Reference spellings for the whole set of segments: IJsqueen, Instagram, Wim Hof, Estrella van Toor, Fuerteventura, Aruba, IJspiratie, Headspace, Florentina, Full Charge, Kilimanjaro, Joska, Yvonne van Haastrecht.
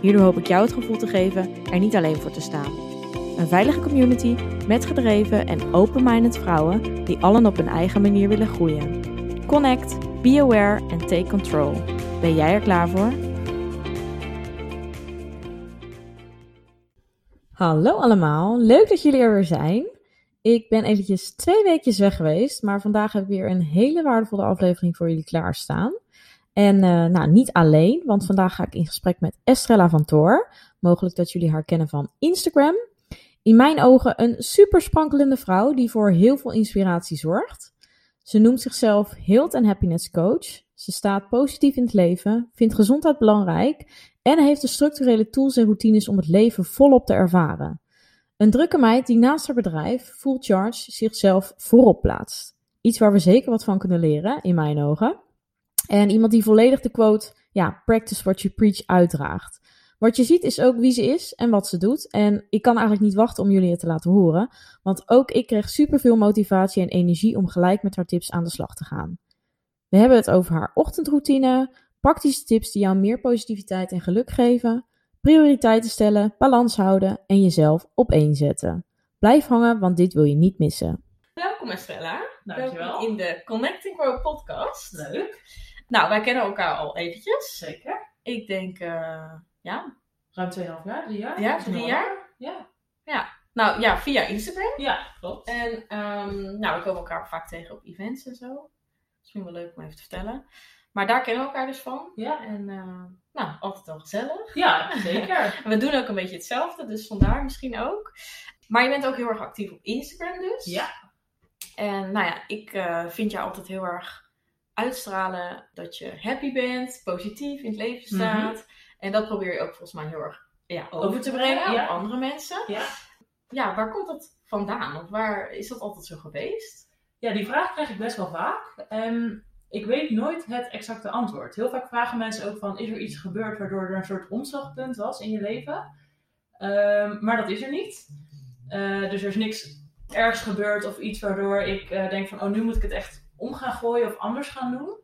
Hierdoor hoop ik jou het gevoel te geven er niet alleen voor te staan. Een veilige community met gedreven en open-minded vrouwen die allen op hun eigen manier willen groeien. Connect, be aware en take control. Ben jij er klaar voor? Hallo allemaal, leuk dat jullie er weer zijn. Ik ben eventjes 2 weekjes weg geweest, maar vandaag heb ik weer een hele waardevolle aflevering voor jullie klaarstaan. En niet alleen, want vandaag ga ik in gesprek met Estrella van Toor. Mogelijk dat jullie haar kennen van Instagram. In mijn ogen een super sprankelende vrouw die voor heel veel inspiratie zorgt. Ze noemt zichzelf Health & Happiness Coach. Ze staat positief in het leven, vindt gezondheid belangrijk en heeft de structurele tools en routines om het leven volop te ervaren. Een drukke meid die naast haar bedrijf, Full Charge, zichzelf voorop plaatst. Iets waar we zeker wat van kunnen leren, in mijn ogen. En iemand die volledig de quote, practice what you preach, uitdraagt. Wat je ziet is ook wie ze is en wat ze doet. En ik kan eigenlijk niet wachten om jullie het te laten horen. Want ook ik kreeg superveel motivatie en energie om gelijk met haar tips aan de slag te gaan. We hebben het over haar ochtendroutine, praktische tips die jou meer positiviteit en geluk geven, prioriteiten stellen, balans houden en jezelf op één zetten. Blijf hangen, want dit wil je niet missen. Welkom Estrella. Dankjewel. Welkom in de Connect & Grow podcast. Leuk. Nou, wij kennen elkaar al eventjes. Zeker. Ik denk, ruim 2,5 jaar, 3 jaar. Ja, 3 jaar. Ja. Ja. Nou, ja, via Instagram. Ja, klopt. En, we komen elkaar vaak tegen op events en zo. Misschien wel leuk om even te vertellen. Maar daar kennen we elkaar dus van. Ja. En, altijd al gezellig. Ja, zeker. We doen ook een beetje hetzelfde, dus vandaar misschien ook. Maar je bent ook heel erg actief op Instagram dus. Ja. En, ik vind jou altijd heel erg uitstralen dat je happy bent, positief in het leven staat. Mm-hmm. En dat probeer je ook volgens mij heel erg over te brengen op andere mensen. Ja. Ja, waar komt dat vandaan? Of waar is dat altijd zo geweest? Ja, die vraag krijg ik best wel vaak. Ik weet nooit het exacte antwoord. Heel vaak vragen mensen ook van, is er iets gebeurd waardoor er een soort omslagpunt was in je leven? Maar dat is er niet. Dus er is niks ergs gebeurd of iets waardoor ik denk van, nu moet ik het echt om gaan gooien of anders gaan doen.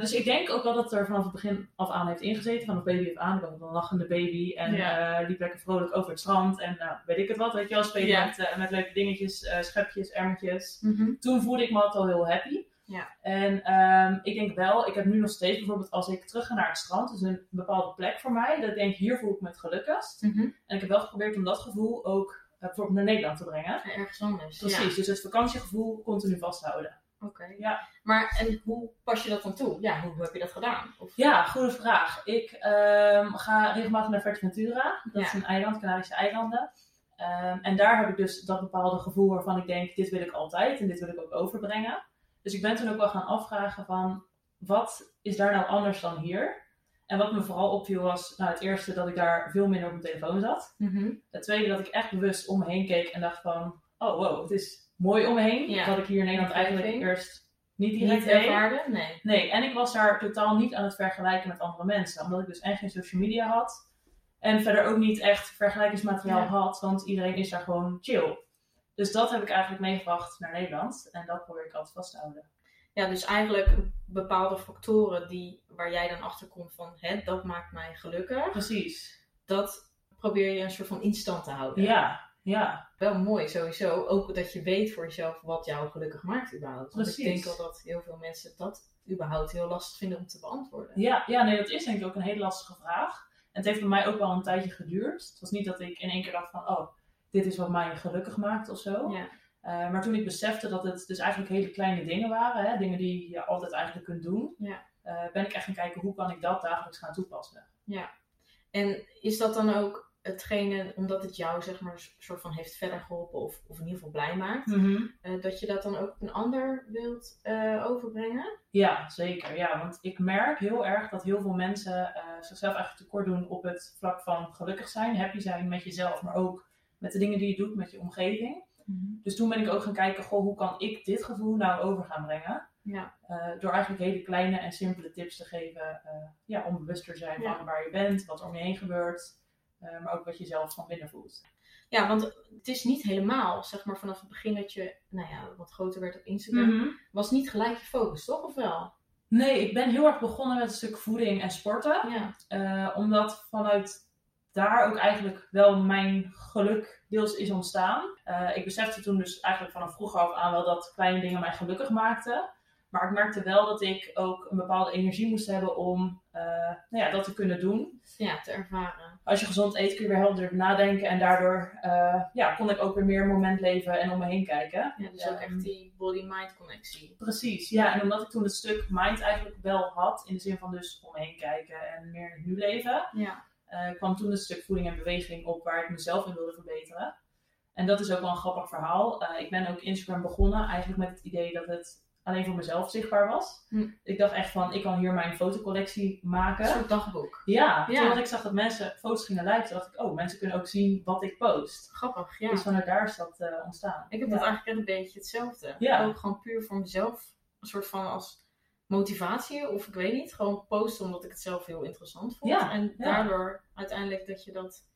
Dus ik denk ook wel dat het er vanaf het begin af aan heeft ingezeten. Vanaf baby af aan, ik had een lachende baby. En liep lekker vrolijk over het strand. En weet ik het wat, weet je wel. Spelen met leuke dingetjes, schepjes, emmertjes. Mm-hmm. Toen voelde ik me altijd al heel happy. Ja. En ik denk wel, ik heb nu nog steeds bijvoorbeeld als ik terug ga naar het strand. Dus een bepaalde plek voor mij. Dat ik denk, hier voel ik me het gelukkigst. Mm-hmm. En ik heb wel geprobeerd om dat gevoel ook bijvoorbeeld naar Nederland te brengen. Ja, ergens anders. Precies, dus het vakantiegevoel continu vasthouden. Oké, ja. Maar en hoe pas je dat dan toe? Ja, hoe heb je dat gedaan? Of... Ja, goede vraag. Ik ga regelmatig naar Fuerteventura. Dat is een eiland, Canarische eilanden. En daar heb ik dus dat bepaalde gevoel waarvan ik denk, dit wil ik altijd en dit wil ik ook overbrengen. Dus ik ben toen ook wel gaan afvragen van, wat is daar nou anders dan hier? En wat me vooral opviel was, het eerste dat ik daar veel minder op mijn telefoon zat. Mm-hmm. Het tweede dat ik echt bewust om me heen keek en dacht van, oh wow, het is... mooi omheen, dat ik hier in Nederland eigenlijk eerst niet direct ervaarde. Nee, en ik was daar totaal niet aan het vergelijken met andere mensen. Omdat ik dus echt geen social media had. En verder ook niet echt vergelijkingsmateriaal had. Want iedereen is daar gewoon chill. Dus dat heb ik eigenlijk meegebracht naar Nederland. En dat probeer ik altijd vast te houden. Ja, dus eigenlijk bepaalde factoren waar jij dan achter komt van... dat maakt mij gelukkig. Precies. Dat probeer je een soort van in stand te houden. Ja. Wel mooi sowieso, ook dat je weet voor jezelf wat jou gelukkig maakt überhaupt. Precies. Want ik denk al dat heel veel mensen dat überhaupt heel lastig vinden om te beantwoorden. Ja, dat is denk ik ook een hele lastige vraag. En het heeft bij mij ook wel een tijdje geduurd. Het was niet dat ik in één keer dacht van, dit is wat mij gelukkig maakt of zo. Ja. Maar toen ik besefte dat het dus eigenlijk hele kleine dingen waren, dingen die je altijd eigenlijk kunt doen, ben ik echt gaan kijken hoe kan ik dat dagelijks gaan toepassen. Ja, en is dat dan ook... hetgene, omdat het jou zeg maar soort van heeft verder geholpen of in ieder geval blij maakt, mm-hmm. Dat je dat dan ook op een ander wilt overbrengen? Ja, zeker. Ja, want ik merk heel erg dat heel veel mensen zichzelf eigenlijk tekort doen op het vlak van gelukkig zijn, happy zijn met jezelf, maar ook met de dingen die je doet, met je omgeving. Mm-hmm. Dus toen ben ik ook gaan kijken, goh, hoe kan ik dit gevoel nou over gaan brengen? Ja. Door eigenlijk hele kleine en simpele tips te geven, om bewuster zijn van waar je bent, wat er om je heen gebeurt. Maar ook wat je zelf van binnen voelt. Ja, want het is niet helemaal, zeg maar, vanaf het begin dat je, wat groter werd op Instagram. Mm-hmm. Was niet gelijk je focus, toch? Of wel? Nee, ik ben heel erg begonnen met een stuk voeding en sporten. Ja. Omdat vanuit daar ook eigenlijk wel mijn geluk deels is ontstaan. Ik besefte toen dus eigenlijk vanaf vroeger af aan wel dat kleine dingen mij gelukkig maakten. Maar ik merkte wel dat ik ook een bepaalde energie moest hebben om dat te kunnen doen. Ja, te ervaren. Als je gezond eet kun je weer helder nadenken. En daardoor kon ik ook weer meer moment leven en om me heen kijken. Ja, dus ook echt die body-mind connectie. Precies, ja. En omdat ik toen het stuk mind eigenlijk wel had. In de zin van dus om me heen kijken en meer in het nu leven. Ja. Kwam toen het stuk voeding en beweging op waar ik mezelf in wilde verbeteren. En dat is ook wel een grappig verhaal. Ik ben ook Instagram begonnen eigenlijk met het idee dat het alleen voor mezelf zichtbaar was. Hm. Ik dacht echt van, ik kan hier mijn fotocollectie maken. Een soort dagboek. Ja. Toen ik zag dat mensen foto's gingen liken, dacht ik, oh, mensen kunnen ook zien wat ik post. Grappig, ja. Dus vanuit daar is dat ontstaan. Ik heb dat eigenlijk een beetje hetzelfde. Ja. Ook gewoon puur voor mezelf, een soort van als motivatie, of ik weet niet, gewoon posten omdat ik het zelf heel interessant vond. Ja. En daardoor uiteindelijk dat je dat,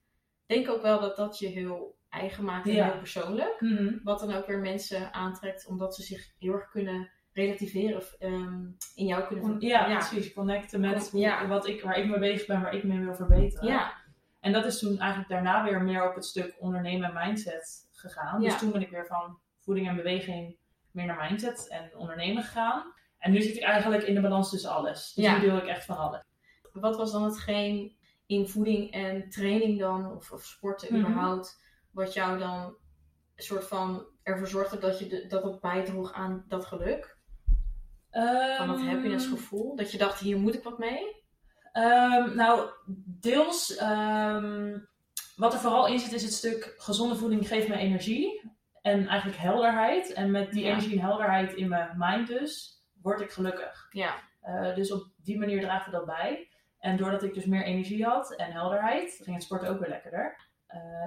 denk ook wel dat je heel eigen maakt en heel persoonlijk. Mm-hmm. Wat dan ook weer mensen aantrekt, omdat ze zich heel erg kunnen relativeren of in jou kunnen... precies. Connecten met waar ik mee bezig ben, waar ik mee wil verbeteren. Ja. En dat is toen eigenlijk daarna weer meer op het stuk ondernemen en mindset gegaan. Ja. Dus toen ben ik weer van voeding en beweging meer naar mindset en ondernemen gegaan. En nu zit ik eigenlijk in de balans tussen alles. Dus nu deel ik echt van alles. Wat was dan hetgeen in voeding en training dan, of sporten überhaupt, wat jou dan een soort van ervoor zorgde dat het bijdroeg aan dat geluk? Van dat happinessgevoel? Dat je dacht, hier moet ik wat mee? Deels. Wat er vooral in zit, is het stuk gezonde voeding geeft me energie. En eigenlijk helderheid. En met die energie en helderheid in mijn mind dus, word ik gelukkig. Ja. Dus op die manier dragen we dat bij. En doordat ik dus meer energie had en helderheid, ging het sporten ook weer lekkerder.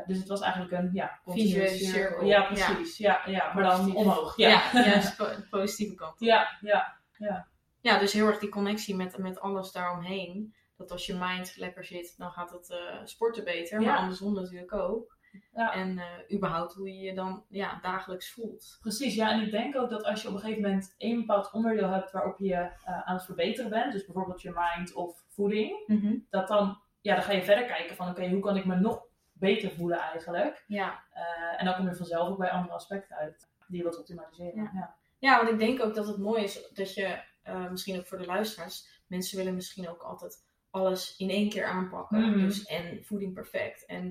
Dus het was eigenlijk een visuele cirkel. Ja, precies. Ja, maar dan omhoog. De positieve kant. Ja. Ja, dus heel erg die connectie met alles daaromheen. Dat als je mind lekker zit, dan gaat het sporten beter. Ja. Maar andersom natuurlijk ook. Ja. En überhaupt hoe je je dan dagelijks voelt. Precies, ja. En ik denk ook dat als je op een gegeven moment één bepaald onderdeel hebt waarop je aan het verbeteren bent. Dus bijvoorbeeld je mind of voeding. Mm-hmm. Dat dan ga je verder kijken van oké, hoe kan ik me nog beter voelen eigenlijk. Ja. En dan kom je vanzelf ook bij andere aspecten uit die je wilt optimaliseren. Ja, want ik denk ook dat het mooi is dat je misschien ook voor de luisteraars, mensen willen misschien ook altijd alles in één keer aanpakken. Mm-hmm. Dus en voeding perfect en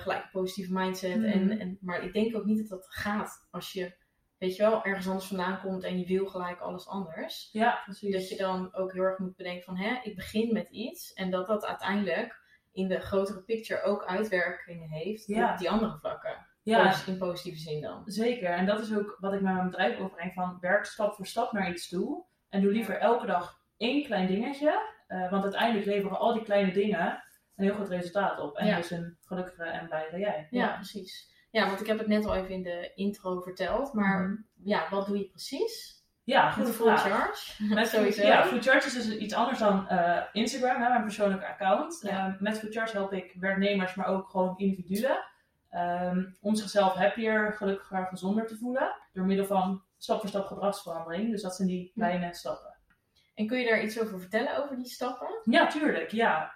gelijk een positieve mindset. Mm-hmm. Maar ik denk ook niet dat dat gaat als je, weet je wel, ergens anders vandaan komt en je wil gelijk alles anders. Ja, precies. Dat je dan ook heel erg moet bedenken van, ik begin met iets en dat uiteindelijk in de grotere picture ook uitwerkingen heeft op die andere vlakken. Ja. In positieve zin dan. Zeker. En dat is ook wat ik met mijn bedrijf overbreng van werk stap voor stap naar iets toe. En doe liever elke dag één klein dingetje. Want uiteindelijk leveren al die kleine dingen een heel goed resultaat op. En dus een gelukkige en blijde jij. Ja, precies. Ja, want ik heb het net al even in de intro verteld. Maar wat doe je precies? Ja, goed. Full Charge. Full Charge is dus iets anders dan Instagram, mijn persoonlijke account. Ja. Met Full Charge help ik werknemers, maar ook gewoon individuen. Om zichzelf happier, gelukkiger, gezonder te voelen. Door middel van stap voor stap gedragsverandering. Dus dat zijn die kleine stappen. En kun je daar iets over vertellen, over die stappen? Ja, tuurlijk. Ja.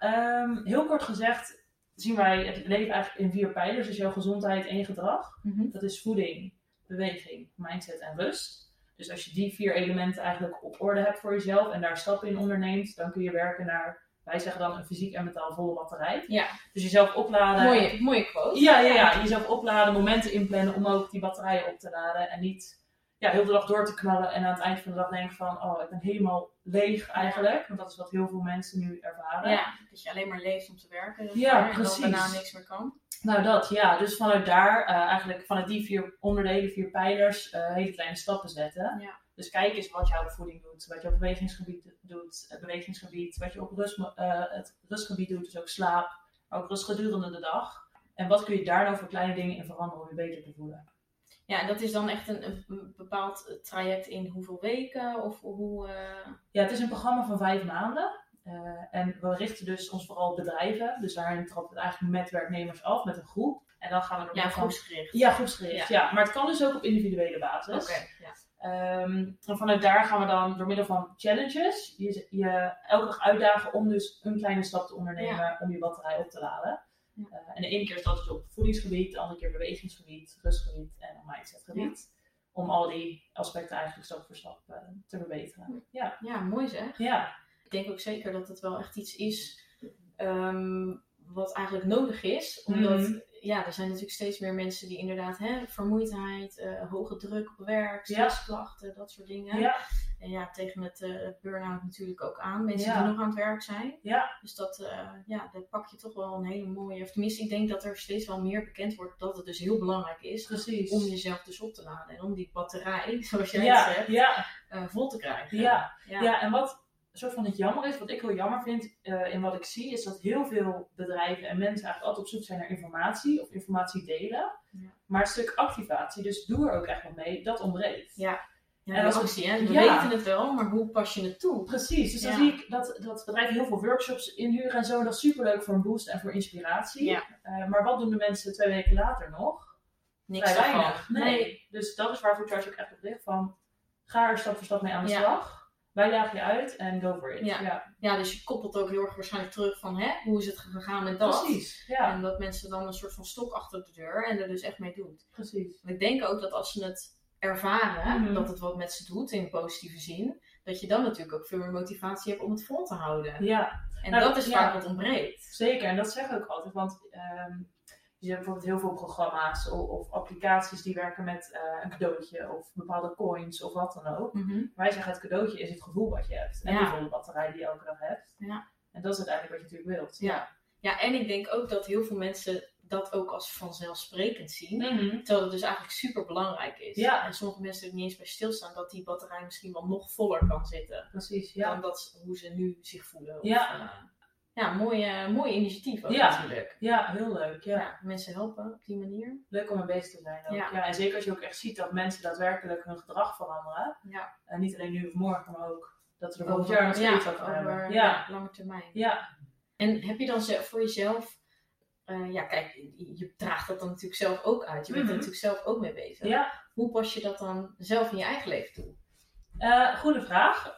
Heel kort gezegd zien wij het leven eigenlijk in 4 pijlers. Dus jouw gezondheid en je gedrag. Mm-hmm. Dat is voeding, beweging, mindset en rust. Dus als je die 4 elementen eigenlijk op orde hebt voor jezelf en daar stappen in onderneemt, dan kun je werken naar, wij zeggen dan, een fysiek en mentaal volle batterij. Ja. Dus jezelf opladen. Mooie quote. Ja. Jezelf opladen, momenten inplannen om ook die batterijen op te laden en niet ja, heel de dag door te knallen en aan het eind van de dag denk van, oh, ik ben helemaal leeg eigenlijk. Want dat is wat heel veel mensen nu ervaren. Ja, dat je alleen maar leeft om te werken. Dus ja, precies. En dat daarna niks meer kan. Nou dat, ja. Dus vanuit daar, eigenlijk vanuit die vier onderdelen, vier pijlers, hele kleine stappen zetten. Ja. Dus kijk eens wat jouw voeding doet, wat je op bewegingsgebied doet, wat je op het rustgebied doet, dus ook slaap, ook rust gedurende de dag. En wat kun je daar nou voor kleine dingen in veranderen om je beter te voelen? Ja, en dat is dan echt een bepaald traject in hoeveel weken? Of hoe? Ja, het is een programma van 5 maanden. En we richten dus ons vooral op bedrijven. Dus daarin trappen we eigenlijk met werknemers af, met een groep. En dan gaan we ja, groepsgericht. Ja, groepsgericht. Ja. Ja, maar het kan dus ook op individuele basis. Oké, ja. En vanuit daar gaan we dan door middel van challenges je elke dag uitdagen om dus een kleine stap te ondernemen om je batterij op te laden. Ja. En de ene keer is dat dus op voedingsgebied, de andere keer bewegingsgebied, rustgebied en mindsetgebied. Ja. Om al die aspecten eigenlijk stap voor stap te verbeteren. Ja. Ja, mooi zeg. Ja. Ik denk ook zeker dat het wel echt iets is wat eigenlijk nodig is. Omdat ja, er zijn natuurlijk steeds meer mensen die inderdaad vermoeidheid, hoge druk op werk, stressklachten, dat soort dingen. Ja. En ja, tegen het burn-out natuurlijk ook aan. Mensen die nog aan het werk zijn. Ja. Dus dat, daar pak je toch wel een hele mooie... Of tenminste, ik denk dat er steeds wel meer bekend wordt dat het dus heel belangrijk is. Precies. Om jezelf dus op te laden. En om die batterij, zoals jij het zegt, vol te krijgen. Ja, ja en wat... soort van het jammer is, wat ik heel jammer vind in wat ik zie, is dat heel veel bedrijven en mensen eigenlijk altijd op zoek zijn naar informatie of informatie delen. Ja. Maar het stuk activatie, dus doe er ook echt wat mee, dat ontbreekt. Ja, ja en dat is actie, hè? We weten het wel, maar hoe pas je het toe? Precies, dus dan zie ik dat bedrijven heel veel workshops inhuren en zo, en dat is superleuk voor een boost en voor inspiratie. Ja. Maar wat doen de mensen 2 weken later nog? Niks weinig. Nee. Dus dat is waar Full Charge ook echt op ligt, van ga er stap voor stap mee aan de slag. Wij dagen je uit en go for it. Ja. Ja. Ja, dus je koppelt ook heel erg waarschijnlijk terug van hoe is het gegaan met dat. Precies, ja. En dat mensen dan een soort van stok achter de deur en er dus echt mee doet. Precies. Ik denk ook dat als ze het ervaren, dat het wat met ze doet in positieve zin, dat je dan natuurlijk ook veel meer motivatie hebt om het vol te houden. Ja. En nou, dat is vaak wat ontbreekt. Zeker, en dat zeg ik ook altijd, want je hebt bijvoorbeeld heel veel programma's of applicaties die werken met een cadeautje of bepaalde coins of wat dan ook. Mm-hmm. Wij zeggen het cadeautje is het gevoel wat je hebt. En bijvoorbeeld de batterij die je elke dag hebt. Ja. En dat is uiteindelijk wat je natuurlijk wilt. Ja. Ja, en ik denk ook dat heel veel mensen dat ook als vanzelfsprekend zien. Mm-hmm. Terwijl het dus eigenlijk super belangrijk is. Ja. En sommige mensen er niet eens bij stilstaan dat die batterij misschien wel nog voller kan zitten. Precies, ja. Dan dat hoe ze nu zich voelen. Ja. Of, ja, mooi initiatief ook natuurlijk. Ja, heel leuk. Ja. Ja, mensen helpen op die manier. Leuk om mee bezig te zijn ook. Ja. Ja, en zeker als je ook echt ziet dat mensen daadwerkelijk hun gedrag veranderen. Ja. En niet alleen nu of morgen, maar ook dat we er volgend jaar nog steeds wat over hebben. Ja, lange termijn. Ja. En heb je dan voor jezelf... kijk, je draagt dat dan natuurlijk zelf ook uit. Je bent er natuurlijk zelf ook mee bezig. Ja. Hoe pas je dat dan zelf in je eigen leven toe? Goede vraag.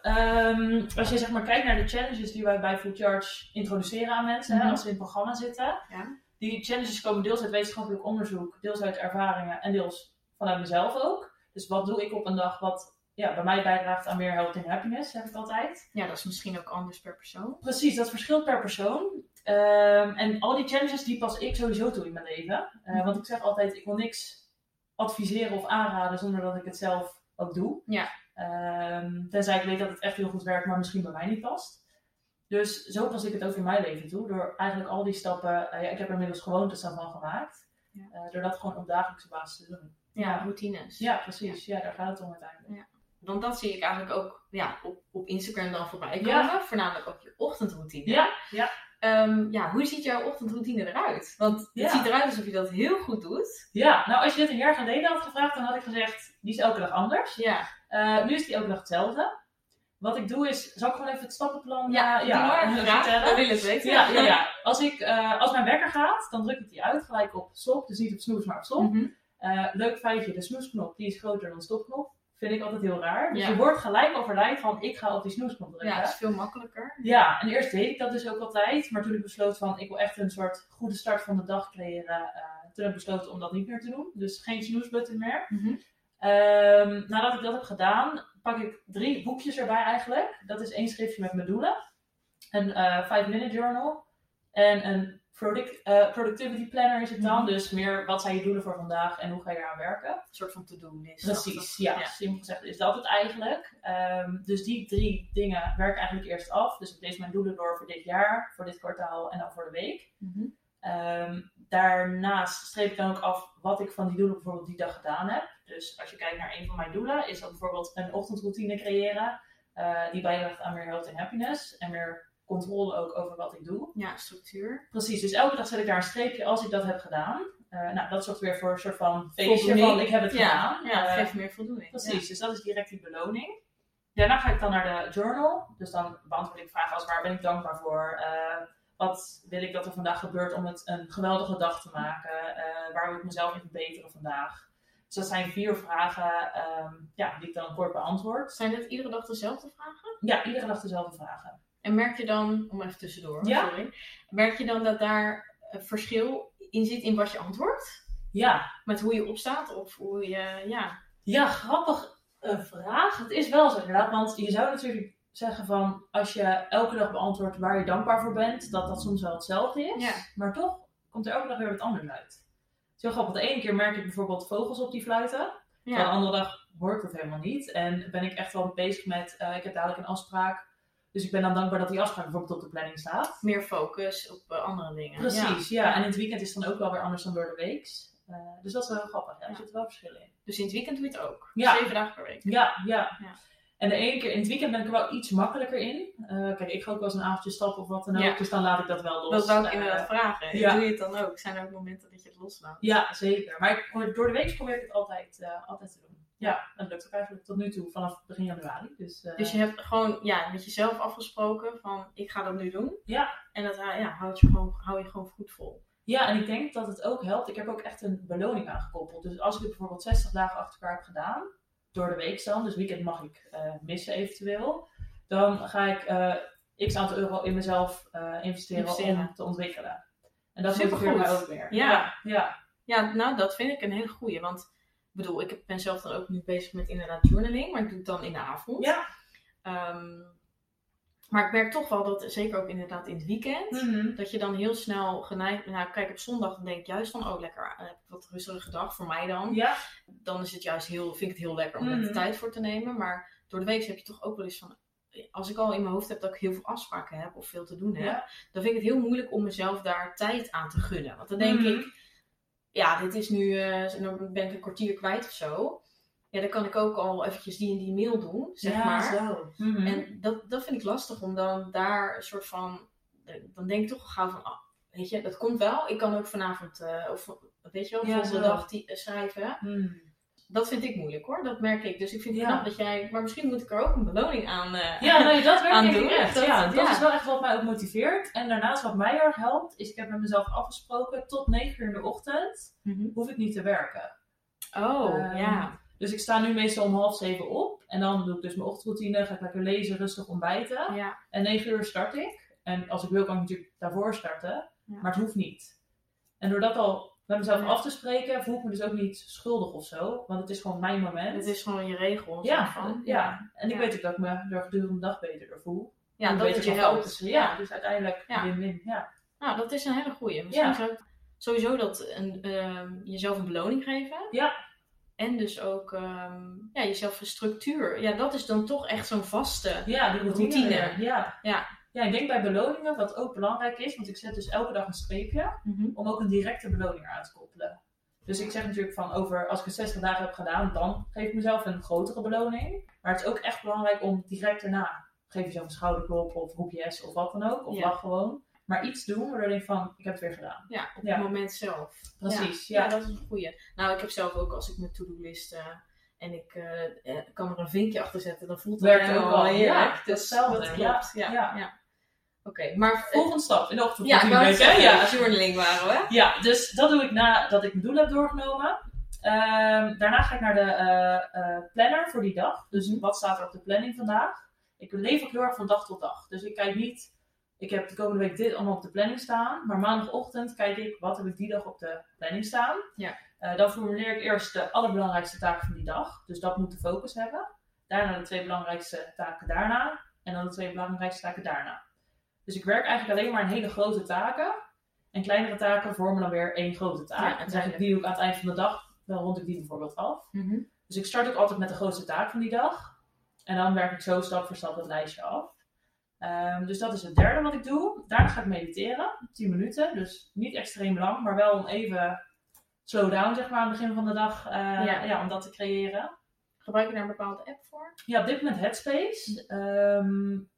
Als je kijkt naar de challenges die wij bij Full Charge introduceren aan mensen, als ze in het programma zitten. Ja. Die challenges komen deels uit wetenschappelijk onderzoek, deels uit ervaringen en deels vanuit mezelf ook. Dus wat doe ik op een dag wat bij mij bijdraagt aan meer health en happiness, heb ik altijd. Ja, dat is misschien ook anders per persoon. Precies, dat verschilt per persoon. En al die challenges die pas ik sowieso toe in mijn leven. Want ik zeg altijd, ik wil niks adviseren of aanraden zonder dat ik het zelf ook doe. Ja. Tenzij ik weet dat het echt heel goed werkt, maar misschien bij mij niet past. Dus zo pas ik het ook in mijn leven toe. Door eigenlijk al die stappen, ik heb er inmiddels gewoontes aan van gemaakt. Ja. Door dat gewoon op dagelijkse basis te doen. Ja, routines. Ja, precies. Ja, daar gaat het om uiteindelijk. Ja. Want dat zie ik eigenlijk ook op Instagram dan voorbij komen. Ja. Voornamelijk ook je ochtendroutine. Ja, ja. Hoe ziet jouw ochtendroutine eruit? Want het ziet eruit alsof je dat heel goed doet. Ja, nou als je dit een jaar geleden had gevraagd, dan had ik gezegd, die is elke dag anders. Ja. Nu is die elke dag hetzelfde. Wat ik doe is, zal ik gewoon even het stappenplan vertellen? Dat wil ik weten. Ja. Als mijn wekker gaat, dan druk ik die uit gelijk op stop. Dus niet op snoes, maar op stop. Mm-hmm. Leuk feitje, de snoesknop, die is groter dan de stopknop. Vind ik altijd heel raar. Dus je wordt gelijk overleid van, ik ga op die snoesknop drukken. Ja, dat is veel makkelijker. Ja, en eerst deed ik dat dus ook altijd. Maar toen ik besloot van, ik wil echt een soort goede start van de dag creëren. Toen heb ik besloten om dat niet meer te doen. Dus geen snoesbutton meer. Mm-hmm. Nadat ik dat heb gedaan, pak ik 3 boekjes erbij eigenlijk. Dat is 1 schriftje met mijn doelen. Een 5-minute journal. En een productivity planner is het dan. Dus meer wat zijn je doelen voor vandaag en hoe ga je eraan werken. Een soort van to-do list. Precies, ja. Simpel gezegd is dat het eigenlijk. Dus die drie dingen werken eigenlijk eerst af. Dus ik lees mijn doelen door voor dit jaar, voor dit kwartaal en dan voor de week. Mm-hmm. Daarnaast streep ik dan ook af wat ik van die doelen bijvoorbeeld die dag gedaan heb. Dus als je kijkt naar een van mijn doelen, is dat bijvoorbeeld een ochtendroutine creëren. Die bijdraagt aan meer health en happiness. En meer controle ook over wat ik doe. Ja, structuur. Precies, dus elke dag zet ik daar een streepje als ik dat heb gedaan. Nou, dat zorgt weer voor een soort van feestje van ik heb het gedaan. Ja, dat geeft meer voldoening. Precies, dus dat is direct die beloning. Daarna ga ik dan naar de journal. Dus dan beantwoord ik vragen als waar ben ik dankbaar voor... Wat wil ik dat er vandaag gebeurt om het een geweldige dag te maken? Waar wil ik mezelf in verbeteren vandaag? Dus dat zijn 4 vragen die ik dan kort beantwoord. Zijn dit iedere dag dezelfde vragen? Ja, iedere dag dezelfde vragen. En merk je dan, om even tussendoor, merk je dan dat daar een verschil in zit in wat je antwoordt? Ja. Met hoe je opstaat of hoe je, Ja, grappig vraag. Het is wel zo inderdaad, want je zou natuurlijk... zeggen van, als je elke dag beantwoordt waar je dankbaar voor bent, dat soms wel hetzelfde is. Ja. Maar toch komt er elke dag weer wat anders uit. Het is heel grappig. De ene keer merk ik bijvoorbeeld vogels op die fluiten. Ja. De andere dag hoor ik dat helemaal niet. En ben ik echt wel bezig met, ik heb dadelijk een afspraak. Dus ik ben dan dankbaar dat die afspraak bijvoorbeeld op de planning staat. Meer focus op andere dingen. Precies, ja. En in het weekend is het dan ook wel weer anders dan door de week. Dus dat is wel heel grappig. Ja. Er zitten wel verschillen in. Dus in het weekend doe je het ook? 7 dagen per week? Ja. En de ene keer in het weekend ben ik er wel iets makkelijker in. Kijk, ik ga ook wel eens een avondje stappen of wat dan ook. Ja. Dus dan laat ik dat wel los. Dat wou ik inderdaad vragen. Ja. Doe je het dan ook? Zijn er ook momenten dat je het loslaat? Ja, zeker. Maar door de week probeer ik het altijd te doen. Ja, dat lukt ook eigenlijk tot nu toe vanaf begin januari. Dus je hebt gewoon met jezelf afgesproken van ik ga dat nu doen. Ja. En dat hou je gewoon goed vol. Ja, en ik denk dat het ook helpt. Ik heb ook echt een beloning aangekoppeld. Dus als ik het bijvoorbeeld 60 dagen achter elkaar heb gedaan... door de week dan, dus weekend mag ik missen eventueel. Dan ga ik x aantal euro in mezelf investeren om te ontwikkelen. En dat motiveert mij ook weer. Ja, nou dat vind ik een hele goeie. Want ik bedoel, ik ben zelf dan ook nu bezig met inderdaad journaling. Maar ik doe het dan in de avond. Ja. Maar ik merk toch wel dat, zeker ook inderdaad in het weekend, dat je dan heel snel geneigd... Nou, kijk, op zondag dan denk ik juist van, oh lekker, heb ik wat rustige dag voor mij dan. Ja. Dan is het juist vind ik het heel lekker om daar de tijd voor te nemen. Maar door de week heb je toch ook wel eens van, als ik al in mijn hoofd heb dat ik heel veel afspraken heb of veel te doen heb, dan vind ik het heel moeilijk om mezelf daar tijd aan te gunnen. Want dan denk ik, dit is nu, dan ben ik een kwartier kwijt of zo. Ja, dan kan ik ook al eventjes die en die mail doen, zeg maar. Zo. Mm-hmm. En dat vind ik lastig, om dan daar een soort van... Dan denk ik toch gauw van, weet je, dat komt wel. Ik kan ook vanavond, of weet je wel, volgende dag schrijven. Mm. Dat vind ik moeilijk hoor, dat merk ik. Dus ik vind het knap dat jij... Maar misschien moet ik er ook een beloning aan doen. Dat werkt aan doen. Echt. Dat is wel echt wat mij ook motiveert. En daarnaast wat mij erg helpt, is ik heb met mezelf afgesproken... tot 9 uur in de ochtend hoef ik niet te werken. Dus ik sta nu meestal om 6:30 op. En dan doe ik dus mijn ochtendroutine. Ga ik lekker lezen, rustig ontbijten. Ja. En 9 uur start ik. En als ik wil kan ik natuurlijk daarvoor starten. Ja. Maar het hoeft niet. En door dat al met mezelf af te spreken... voel ik me dus ook niet schuldig of zo. Want het is gewoon mijn moment. Het is gewoon je regel. Ja. En ik weet ook dat ik me door gedurende de dag beter voel. Ja, en dat het je helpt. Ja, dus uiteindelijk win-win. Ja. Nou, dat is een hele goeie. Misschien zou ik sowieso jezelf een beloning geven. Ja. En dus ook jezelf een structuur. Ja, dat is dan toch echt zo'n vaste routine. Ja, ik denk bij beloningen, wat ook belangrijk is, want ik zet dus elke dag een streepje, om ook een directe beloning aan te koppelen. Dus ik zeg natuurlijk van, als ik het 60 dagen heb gedaan, dan geef ik mezelf een grotere beloning. Maar het is ook echt belangrijk om direct daarna, geef jezelf een schouderklop of hoekjes of wat dan ook, of lach gewoon. Maar iets doen waardoor je denkt van, ik heb het weer gedaan. Ja, op het moment zelf. Precies. Ja, dat is een goeie. Nou, ik heb zelf ook, als ik mijn to-do-list en ik kan er een vinkje achter zetten, dan voelt het ook wel heerlijk. Dus dat klopt. Ja. Oké, maar volgende stap in de ochtend. Ja, journaling waren we. Ja, dus dat doe ik nadat ik mijn doel heb doorgenomen. Daarna ga ik naar de planner voor die dag. Dus wat staat er op de planning vandaag? Ik leef ook heel erg van dag tot dag. Dus ik kijk niet... Ik heb de komende week dit allemaal op de planning staan. Maar maandagochtend kijk ik, wat heb ik die dag op de planning staan? Ja. Dan formuleer ik eerst de allerbelangrijkste taken van die dag. Dus dat moet de focus hebben. Daarna de 2 belangrijkste taken daarna. En dan de 2 belangrijkste taken daarna. Dus ik werk eigenlijk alleen maar aan hele grote taken. En kleinere taken vormen dan weer één grote taak. Ja, en zeg ik die ook aan het eind van de dag, dan rond ik die bijvoorbeeld af. Mm-hmm. Dus ik start ook altijd met de grootste taak van die dag. En dan werk ik zo stap voor stap het lijstje af. Dus dat is het derde wat ik doe. Daarna ga ik mediteren, 10 minuten. Dus niet extreem lang, maar wel om even slow down, zeg maar, aan het begin van de dag. Om dat te creëren. Gebruik je daar een bepaalde app voor? Ja, op dit moment Headspace.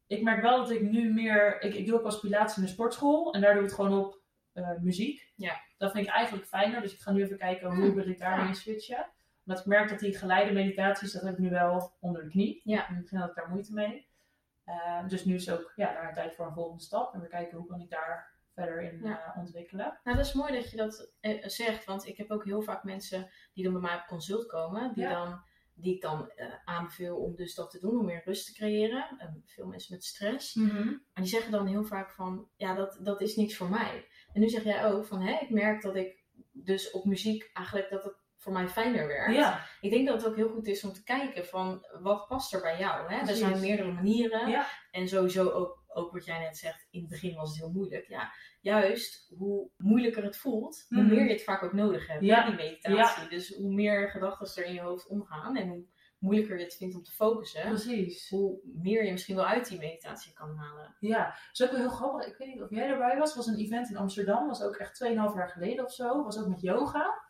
Ik merk wel dat ik nu meer... Ik doe ook als pilates in de sportschool. En daar doe ik het gewoon op muziek. Ja. Dat vind ik eigenlijk fijner. Dus ik ga nu even kijken hoe wil ik daarmee switchen. Omdat ik merk dat die geleide meditaties... Dat heb ik nu wel onder de knie. Ja. En misschien had ik daar moeite mee. Dus nu is ook daar een tijd voor een volgende stap. En we kijken hoe kan ik daar verder in ontwikkelen. Nou, dat is mooi dat je dat zegt. Want ik heb ook heel vaak mensen die dan bij mij op consult komen. Die ik dan aanbeveel om dus dat te doen, om meer rust te creëren. Veel mensen met stress. Mm-hmm. En die zeggen dan heel vaak van, dat is niks voor mij. En nu zeg jij ook van, ik merk dat ik dus op muziek eigenlijk dat het voor mij fijner werkt. Ja. Ik denk dat het ook heel goed is om te kijken van, wat past er bij jou? Hè? Er zijn meerdere manieren. Ja. En sowieso ook wat jij net zegt, in het begin was het heel moeilijk. Ja, juist hoe moeilijker het voelt, hoe meer je het vaak ook nodig hebt. Ja. Die meditatie. Ja. Dus hoe meer gedachten er in je hoofd omgaan en hoe moeilijker je het vindt om te focussen. Precies. Hoe meer je misschien wel uit die meditatie kan halen. Ja, dat is ook wel heel grappig. Ik weet niet of jij erbij was. Er was een event in Amsterdam. Was ook echt 2,5 jaar geleden of zo. Was ook met yoga.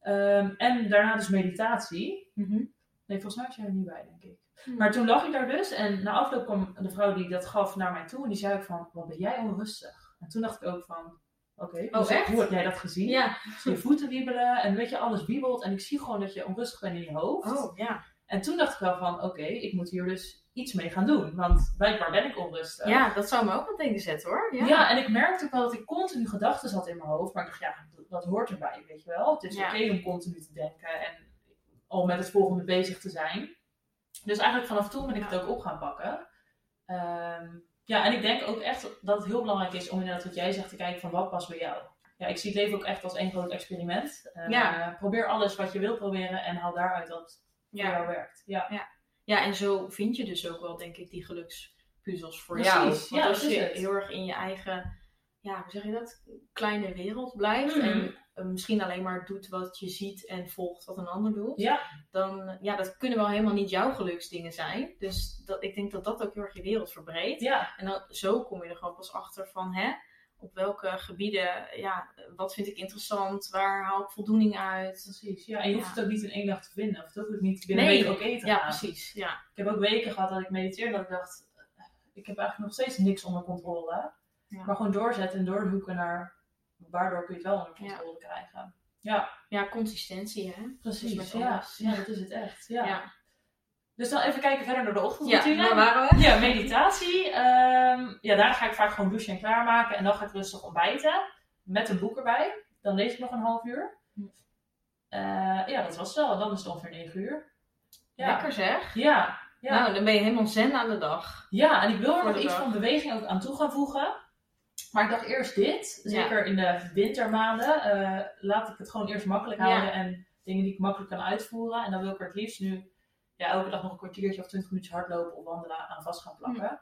En daarna dus meditatie. Mm-hmm. Nee, volgens mij was jij er niet bij, denk ik. Maar toen lag ik daar dus en na afloop kwam de vrouw die dat gaf naar mij toe en die zei ook van, wat ben jij onrustig? En toen dacht ik ook van, oké, hoe heb jij dat gezien? Ja. Dus je voeten wiebelen en weet je, alles wiebelt en ik zie gewoon dat je onrustig bent in je hoofd. Oh, ja. En toen dacht ik wel van, oké, ik moet hier dus iets mee gaan doen, want blijkbaar ben ik onrustig. Ja, dat zou me ook wat denken zetten hoor. Ja. Ja, en ik merkte ook wel dat ik continu gedachten had in mijn hoofd, maar ik dacht, dat hoort erbij, weet je wel. Het is oké om continu te denken en al met het volgende bezig te zijn. Dus eigenlijk vanaf toen ben ik het ook op gaan pakken. En ik denk ook echt dat het heel belangrijk is om inderdaad wat jij zegt te kijken van wat past bij jou. Ja, ik zie het leven ook echt als één groot experiment. Probeer alles wat je wilt proberen en haal daaruit dat voor jou werkt. Ja. Ja. Ja, en zo vind je dus ook wel denk ik die gelukspuzzels voor jou. Precies, want als je heel erg in je eigen, hoe zeg je dat, kleine wereld blijft en misschien alleen maar doet wat je ziet en volgt wat een ander doet, dan dat kunnen wel helemaal niet jouw geluksdingen zijn. Dus ik denk dat ook heel erg je wereld verbreedt. Ja. En dan zo kom je er gewoon pas achter van, op welke gebieden, wat vind ik interessant, waar haal ik voldoening uit? Precies, en je hoeft het ook niet in één dag te vinden, of dat hoeft niet binnen een week oké te gaan. Ja, precies, Ik heb ook weken gehad dat ik mediteerde, dat ik dacht, ik heb eigenlijk nog steeds niks onder controle. Ja. Maar gewoon doorzetten en doorzoeken naar... Waardoor kun je het wel onder controle krijgen. Ja. Ja, consistentie hè. Precies, dus dat is het echt. Ja. Ja. Dus dan even kijken verder naar de ochtendroutine. Ja, waar waren we? Ja, meditatie. Daar ga ik vaak gewoon douchen en klaarmaken. En dan ga ik rustig ontbijten. Met een boek erbij. Dan lees ik nog een half uur. Dat was het wel. Dan is het ongeveer 9 uur. Ja. Lekker zeg. Ja. Ja. Nou, dan ben je helemaal zen aan de dag. Ja, en ik wil er nog iets van beweging ook aan toe gaan voegen. Maar ik dacht eerst dit, zeker in de wintermaanden, laat ik het gewoon eerst makkelijk houden en dingen die ik makkelijk kan uitvoeren. En dan wil ik er het liefst nu elke dag nog een kwartiertje of 20 minuutjes hardlopen of wandelen aan vast gaan plakken.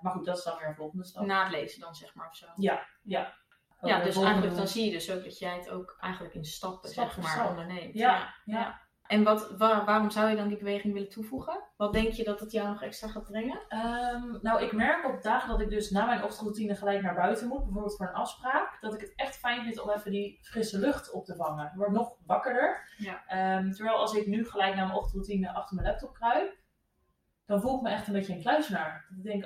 Maar goed, dat is dan weer een volgende stap. Na het lezen dan, zeg maar, of zo. Ja. Ook dus eigenlijk dan zie je dus ook dat jij het ook eigenlijk in stappen zeg maar, onderneemt. Ja. En waarom zou je dan die beweging willen toevoegen? Wat denk je dat het jou nog extra gaat brengen? Ik merk op dagen dat ik dus na mijn ochtendroutine gelijk naar buiten moet. Bijvoorbeeld voor een afspraak. Dat ik het echt fijn vind om even die frisse lucht op te vangen. Ik word nog wakkerder. Ja. Terwijl als ik nu gelijk na mijn ochtendroutine achter mijn laptop kruip. Dan voel ik me echt een beetje een kluizenaar. Ik denk,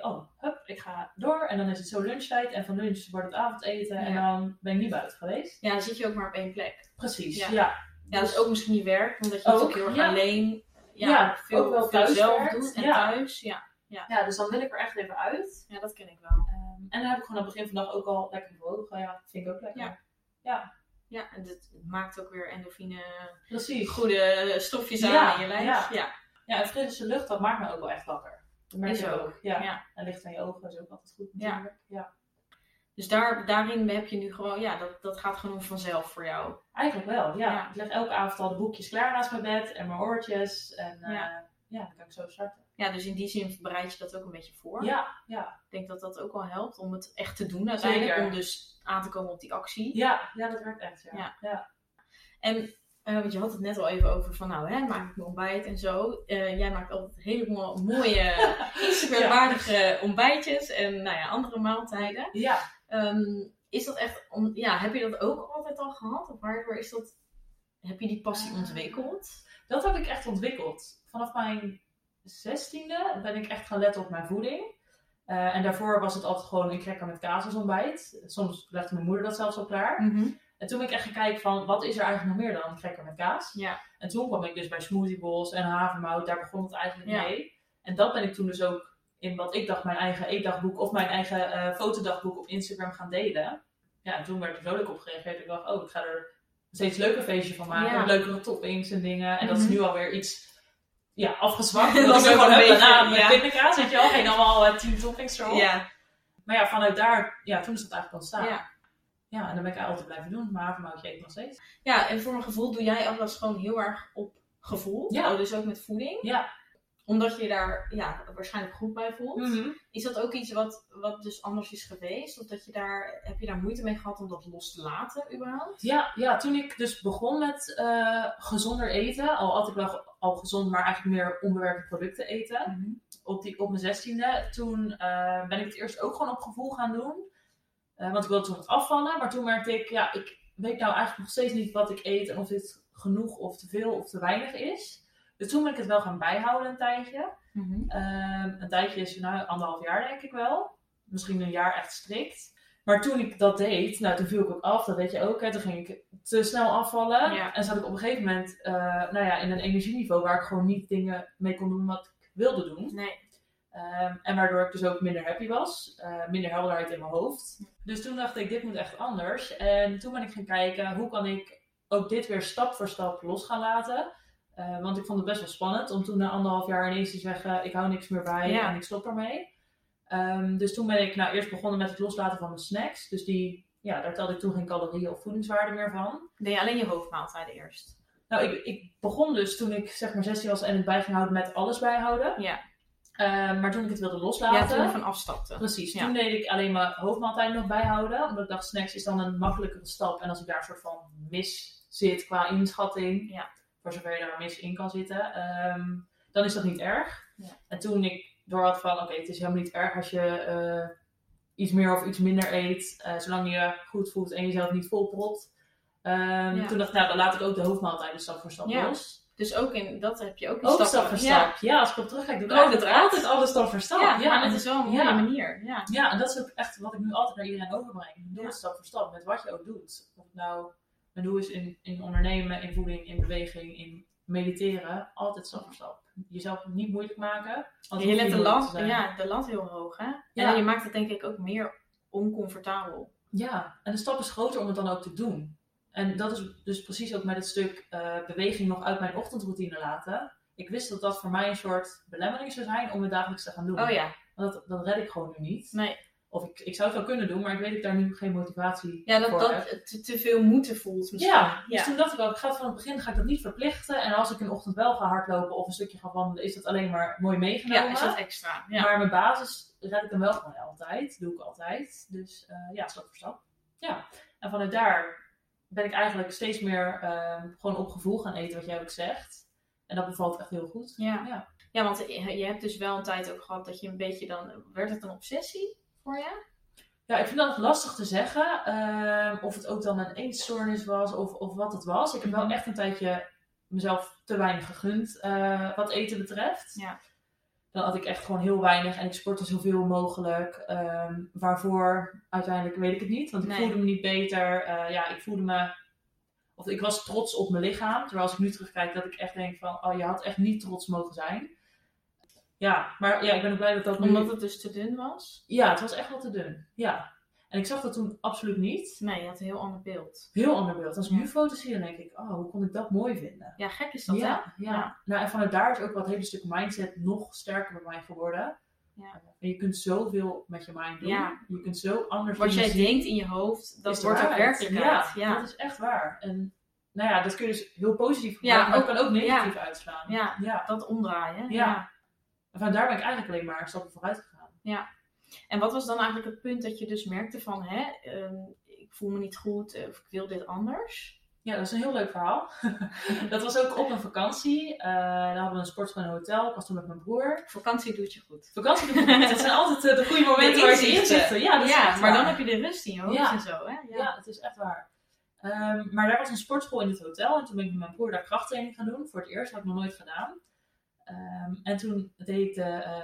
ik ga door. En dan is het zo lunchtijd. En van lunch wordt het avondeten. Ja. En dan ben ik niet buiten geweest. Ja, dan zit je ook maar op één plek. Precies, ja. Ja, dat is ook misschien niet werk, omdat je ook heel erg alleen veel zelf doet en thuis. Ja, dus dan wil ik er echt even uit. Ja, dat ken ik wel. En dan heb ik gewoon aan het begin van de dag ook al lekker bewogen. Ja, dat vind ik ook lekker. Ja, en dat maakt ook weer endorfine, goede stofjes aan in je lijf. Ja, en frisse lucht, dat maakt me ook wel echt wakker. Dat merk je ook. Ja. En licht aan je ogen is ook altijd goed natuurlijk. Ja. Dus daarin heb je nu gewoon, dat gaat gewoon vanzelf voor jou. Eigenlijk wel, ja. Ik leg elke avond al de boekjes klaar naast mijn bed en mijn oortjes. En dan kan ik zo starten. Ja, dus in die zin bereid je dat ook een beetje voor. Ja, ja. Ik denk dat dat ook wel helpt om het echt te doen uiteindelijk. Zeker. Om dus aan te komen op die actie. Ja, ja, dat werkt echt. Ja. En want je had het net al even over van nou, hè, maak ik mijn ontbijt en zo. Jij maakt altijd helemaal mooie Instagram-waardige ontbijtjes en nou ja, andere maaltijden. Ja. Is dat echt, heb je dat ook altijd al gehad? Of waardoor is dat, heb je die passie ontwikkeld? Dat heb ik echt ontwikkeld. Vanaf mijn 16e ben ik echt gaan letten op mijn voeding. En daarvoor was het altijd gewoon een cracker met kaas als ontbijt. Soms legde mijn moeder dat zelfs al klaar. Mm-hmm. En toen ben ik echt gaan kijken van, wat is er eigenlijk nog meer dan een cracker met kaas? Ja. En toen kwam ik dus bij smoothie bowls en havermout. Daar begon het eigenlijk mee. En dat ben ik toen dus ook in wat ik dacht mijn eigen eetdagboek of mijn eigen fotodagboek op Instagram gaan delen. Ja, en toen werd er zo leuk op gereageerd. Ik dacht, oh, ik ga er steeds leuker feestje van maken. Ja. Leukere toppings en dingen. En dat is nu alweer iets... Ja, afgezwakt. Dat was gewoon een banaan met pindakaas, weet je wel. Geen allemaal 10 toppings erop. Ja. Maar ja, vanuit daar, ja, toen is dat eigenlijk ontstaan. Ja. Ja, en dan ben ik altijd blijven doen. Maar ik eet nog steeds. Ja, en voor mijn gevoel doe jij alles gewoon heel erg op gevoel. Ja. Dus ook met voeding. Ja. Omdat je daar waarschijnlijk goed bij voelt. Mm-hmm. Is dat ook iets wat dus anders is geweest? Of dat heb je daar moeite mee gehad om dat los te laten überhaupt? Ja, toen ik dus begon met gezonder eten. Al had ik wel al gezond, maar eigenlijk meer onbewerkte producten eten. Mm-hmm. Op mijn 16e. Toen ben ik het eerst ook gewoon op gevoel gaan doen. Want ik wilde toen wat afvallen. Maar toen merkte ik, ik weet nou eigenlijk nog steeds niet wat ik eet. En of dit genoeg of te veel of te weinig is. Dus toen ben ik het wel gaan bijhouden een tijdje. Mm-hmm. Een tijdje is nou 1,5 jaar denk ik wel. Misschien 1 jaar echt strikt. Maar toen ik dat deed, toen viel ik ook af. Dat weet je ook. Hè? Toen ging ik te snel afvallen. Ja. En zat ik op een gegeven moment in een energieniveau waar ik gewoon niet dingen mee kon doen wat ik wilde doen. Nee. En waardoor ik dus ook minder happy was. Minder helderheid in mijn hoofd. Dus toen dacht ik, dit moet echt anders. En toen ben ik gaan kijken, hoe kan ik ook dit weer stap voor stap los gaan laten. Want ik vond het best wel spannend om toen na 1,5 jaar ineens te zeggen, ik hou niks meer bij en ik stop ermee. Dus toen ben ik eerst begonnen met het loslaten van mijn snacks. Dus daar telde ik toen geen calorieën of voedingswaarde meer van. Nee, alleen je hoofdmaaltijden eerst. Nou, ik begon dus toen ik zeg maar 16 was en het bij ging houden met alles bijhouden. Ja. Maar toen ik het wilde loslaten... Ja, toen ik van afstapte. Precies, toen deed ik alleen mijn hoofdmaaltijden nog bijhouden. Omdat ik dacht, snacks is dan een makkelijkere stap. En als ik daar een soort van mis zit qua inschatting... Ja. Voor zover je daar mis in kan zitten, dan is dat niet erg. Ja. En toen ik door had van, oké, het is helemaal niet erg als je iets meer of iets minder eet. Zolang je goed voelt en jezelf niet volpropt. Toen dacht ik, dan laat ik ook de hoofdmaaltijden stap voor stap los. Dus ook dat heb je ook een stap voor stap. Ja, als ik op terugkijk, doe ik altijd alles stap voor stap. Ja, maar het is wel een mooie manier. Ja. Ja, en dat is ook echt wat ik nu altijd naar iedereen overbreng. Doe het stap voor stap, met wat je ook doet. Of nou... Mijn doel is in ondernemen, in voeding, in beweging, in mediteren. Altijd stap voor stap. Jezelf niet moeilijk maken. Je legt de lat heel hoog, hè? Ja. En je maakt het denk ik ook meer oncomfortabel. Ja, en de stap is groter om het dan ook te doen. En dat is dus precies ook met het stuk beweging nog uit mijn ochtendroutine laten. Ik wist dat dat voor mij een soort belemmering zou zijn om het dagelijks te gaan doen. Oh ja. Want dat red ik gewoon nu niet. Nee. Of ik zou het wel kunnen doen, maar ik weet dat ik daar nu geen motivatie voor heb. Ja, dat te veel moeten voelt misschien. Ja, dus toen dacht ik ook, ga ik dat niet verplichten. En als ik een ochtend wel ga hardlopen of een stukje ga wandelen, is dat alleen maar mooi meegenomen. Ja, is dat extra. Ja. Maar mijn basis red ik hem wel gewoon altijd. Doe ik altijd. Dus stap voor stap. Ja, en vanuit daar ben ik eigenlijk steeds meer gewoon op gevoel gaan eten, wat jij ook zegt. En dat bevalt echt heel goed. Ja, want je hebt dus wel een tijd ook gehad dat je een beetje dan... Werd het een obsessie? Voor je? Ja, ik vind dat lastig te zeggen. Of het ook dan een eetstoornis was of wat het was. Ik heb wel echt een tijdje mezelf te weinig gegund wat eten betreft. Ja. Dan had ik echt gewoon heel weinig en ik sportte zoveel mogelijk. Waarvoor uiteindelijk weet ik het niet. Want ik voelde me niet beter. Ik voelde me... Of ik was trots op mijn lichaam. Terwijl als ik nu terugkijk dat ik echt denk van... Oh, je had echt niet trots mogen zijn. Ja, maar ik ben ook blij dat dat nu... Omdat het dus te dun was? Ja, het was echt wel te dun. Ja. En ik zag dat toen absoluut niet. Nee, je had een heel ander beeld. Heel ander beeld. Als ik nu foto's zie, dan denk ik... Oh, hoe kon ik dat mooi vinden? Ja, gek is dat, hè? Ja. Nou, en vanuit daar is ook wat hele stuk mindset nog sterker bij mij geworden. Ja. En je kunt zoveel met je mind doen. Ja. Je kunt zo anders... Wat jij denkt in je hoofd, dat wordt ook werkelijkheid. Ja, dat is echt waar. En... Nou ja, dat kun je dus heel positief gebruiken. Maar ook, kan ook negatief uitslaan. Ja, dat omdraaien. Ja. En van daar ben ik eigenlijk alleen maar stappen vooruit gegaan. Ja. En wat was dan eigenlijk het punt dat je dus merkte van... ik voel me niet goed of ik wil dit anders? Ja, dat is een heel leuk verhaal. Dat was ook op een vakantie. Daar hadden we een sport van een hotel. Ik was toen met mijn broer. Vakantie doet je goed. Vakantie doet je goed. Dat zijn altijd de goede momenten waar je in zit. Ja, dat is echt maar waar. Dan heb je de rust in je hoofd en zo. Hè? Ja, het is echt waar. Maar daar was een sportschool in het hotel. En toen ben ik met mijn broer daar krachttraining gaan doen. Voor het eerst, had ik nog nooit gedaan. En toen deed ik de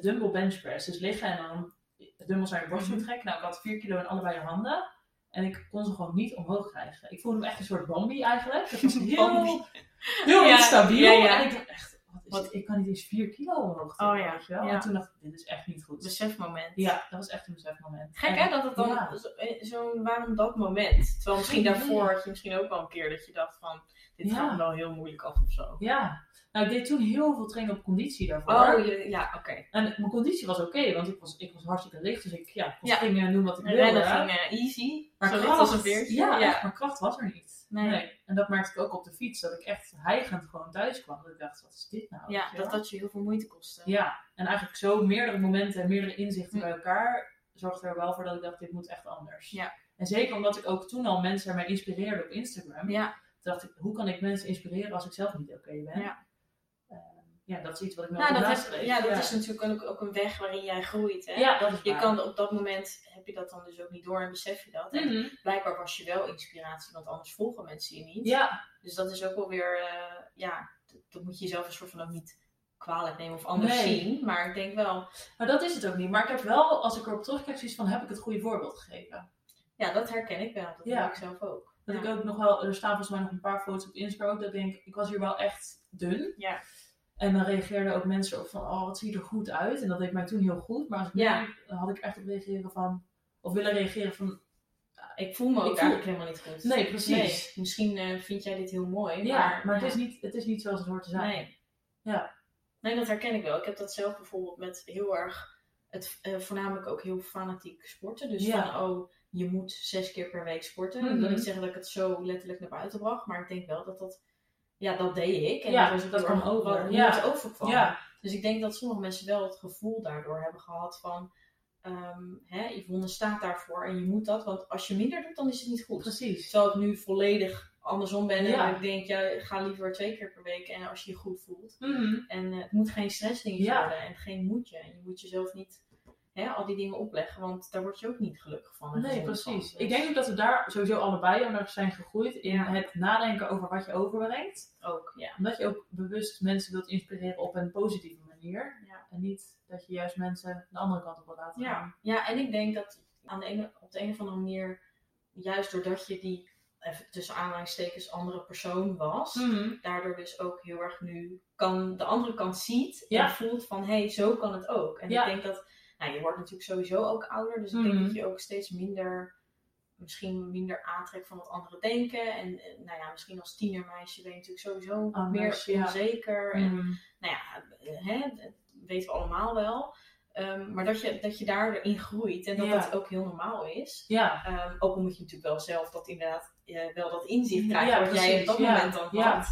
dumbbell bench press. Dus liggen en dan dumbbells naar je borst moet trekken. Nou, ik had 4 kilo in allebei je handen. En ik kon ze gewoon niet omhoog krijgen. Ik voelde me echt een soort Bambi eigenlijk. Dat was heel instabiel. Ja. En ik dacht echt, ik kan niet eens 4 kilo omhoog trekken. Oh, ja. Ja. En toen dacht ik, dit is echt niet goed. Besefmoment. Ja, dat was echt een besefmoment. Gek hè, dat het dan waarom dat moment? Terwijl misschien daarvoor had je misschien ook wel een keer dat je dacht van, dit gaat me wel heel moeilijk af of zo. Ja. Nou, ik deed toen heel veel trainen op conditie daarvoor. Oké. En mijn conditie was oké, want ik was hartstikke licht. Dus ik kon springen, doen wat ik wilde. Rennen ging easy. Maar kracht was er niet. Nee. En dat merkte ik ook op de fiets. Dat ik echt hijgend gewoon thuis kwam. Dat ik dacht, wat is dit nou? Ja, dat je heel veel moeite kostte. Ja, en eigenlijk zo meerdere momenten en meerdere inzichten bij elkaar... zorgde er wel voor dat ik dacht, dit moet echt anders. Ja. En zeker omdat ik ook toen al mensen mij inspireerde op Instagram. Ja. Dacht ik, hoe kan ik mensen inspireren als ik zelf niet oké ben? Ja. Ja, dat is iets wat ik me altijd nastreef. Ja, dat is natuurlijk ook een weg waarin jij groeit. Hè? Ja, dat is waar. Je kan op dat moment, heb je dat dan dus ook niet door en besef je dat. Mm-hmm. En blijkbaar was je wel inspiratie, want anders volgen mensen je niet. Ja. Dus dat is ook wel weer, dat moet je jezelf een soort van ook niet kwalijk nemen of anders zien. Maar ik denk wel... Maar dat is het ook niet. Maar ik heb wel, als ik erop terugkijk, zoiets van, heb ik het goede voorbeeld gegeven? Ja, dat herken ik wel. Dat doe ik zelf ook. Dat ik ook nog wel, er staan volgens mij nog een paar foto's op Instagram ook, dat ik denk, ik was hier wel echt dun. Ja. En dan reageerden ook mensen op van, oh, wat zie je er goed uit. En dat deed mij toen heel goed. Maar als ik nu, had ik echt op reageren van... Of willen reageren van... Ik voel me ook eigenlijk helemaal niet goed. Nee, precies. Nee. Misschien vind jij dit heel mooi. Ja, maar het is niet zoals het hoort te zijn. Nee. Ja. Nee, dat herken ik wel. Ik heb dat zelf bijvoorbeeld met heel erg... voornamelijk ook heel fanatiek sporten. Dus van, je moet 6 keer per week sporten. Mm-hmm. Ik wil niet zeggen dat ik het zo letterlijk naar buiten bracht. Maar ik denk wel dat... Ja, dat deed ik. En dat kwam over. Wat het overkwam. Ja. Dus ik denk dat sommige mensen wel het gevoel daardoor hebben gehad van... Yvonne staat daarvoor en je moet dat. Want als je minder doet, dan is het niet goed. Precies. Terwijl ik nu volledig andersom ben. En ik denk, ga liever 2 keer per week. En als je je goed voelt. Mm-hmm. En het moet geen stressdingen worden. En geen moedje. En je moet jezelf niet... al die dingen opleggen, want daar word je ook niet gelukkig van. Nee, precies. Dus... Ik denk ook dat we daar sowieso allebei heel erg zijn gegroeid in het nadenken over wat je overbrengt. Ook, ja. Omdat je ook bewust mensen wilt inspireren op een positieve manier. Ja. En niet dat je juist mensen de andere kant op wil laten gaan. Ja, en ik denk dat op de een of andere manier, juist doordat je die, even tussen aanhalingstekens, andere persoon was, daardoor dus ook heel erg nu de andere kant ziet en voelt van, hé, zo kan het ook. En ik denk dat... Nou, je wordt natuurlijk sowieso ook ouder, dus ik denk dat je ook steeds minder aantrekt van wat anderen denken. En misschien als tienermeisje ben je natuurlijk sowieso meer onzeker. En, dat weten we allemaal wel. Maar dat je daarin groeit en dat ook heel normaal is. Ja. Ook al moet je natuurlijk wel zelf dat inderdaad wel dat inzicht krijgen wat jij op dat moment dan had.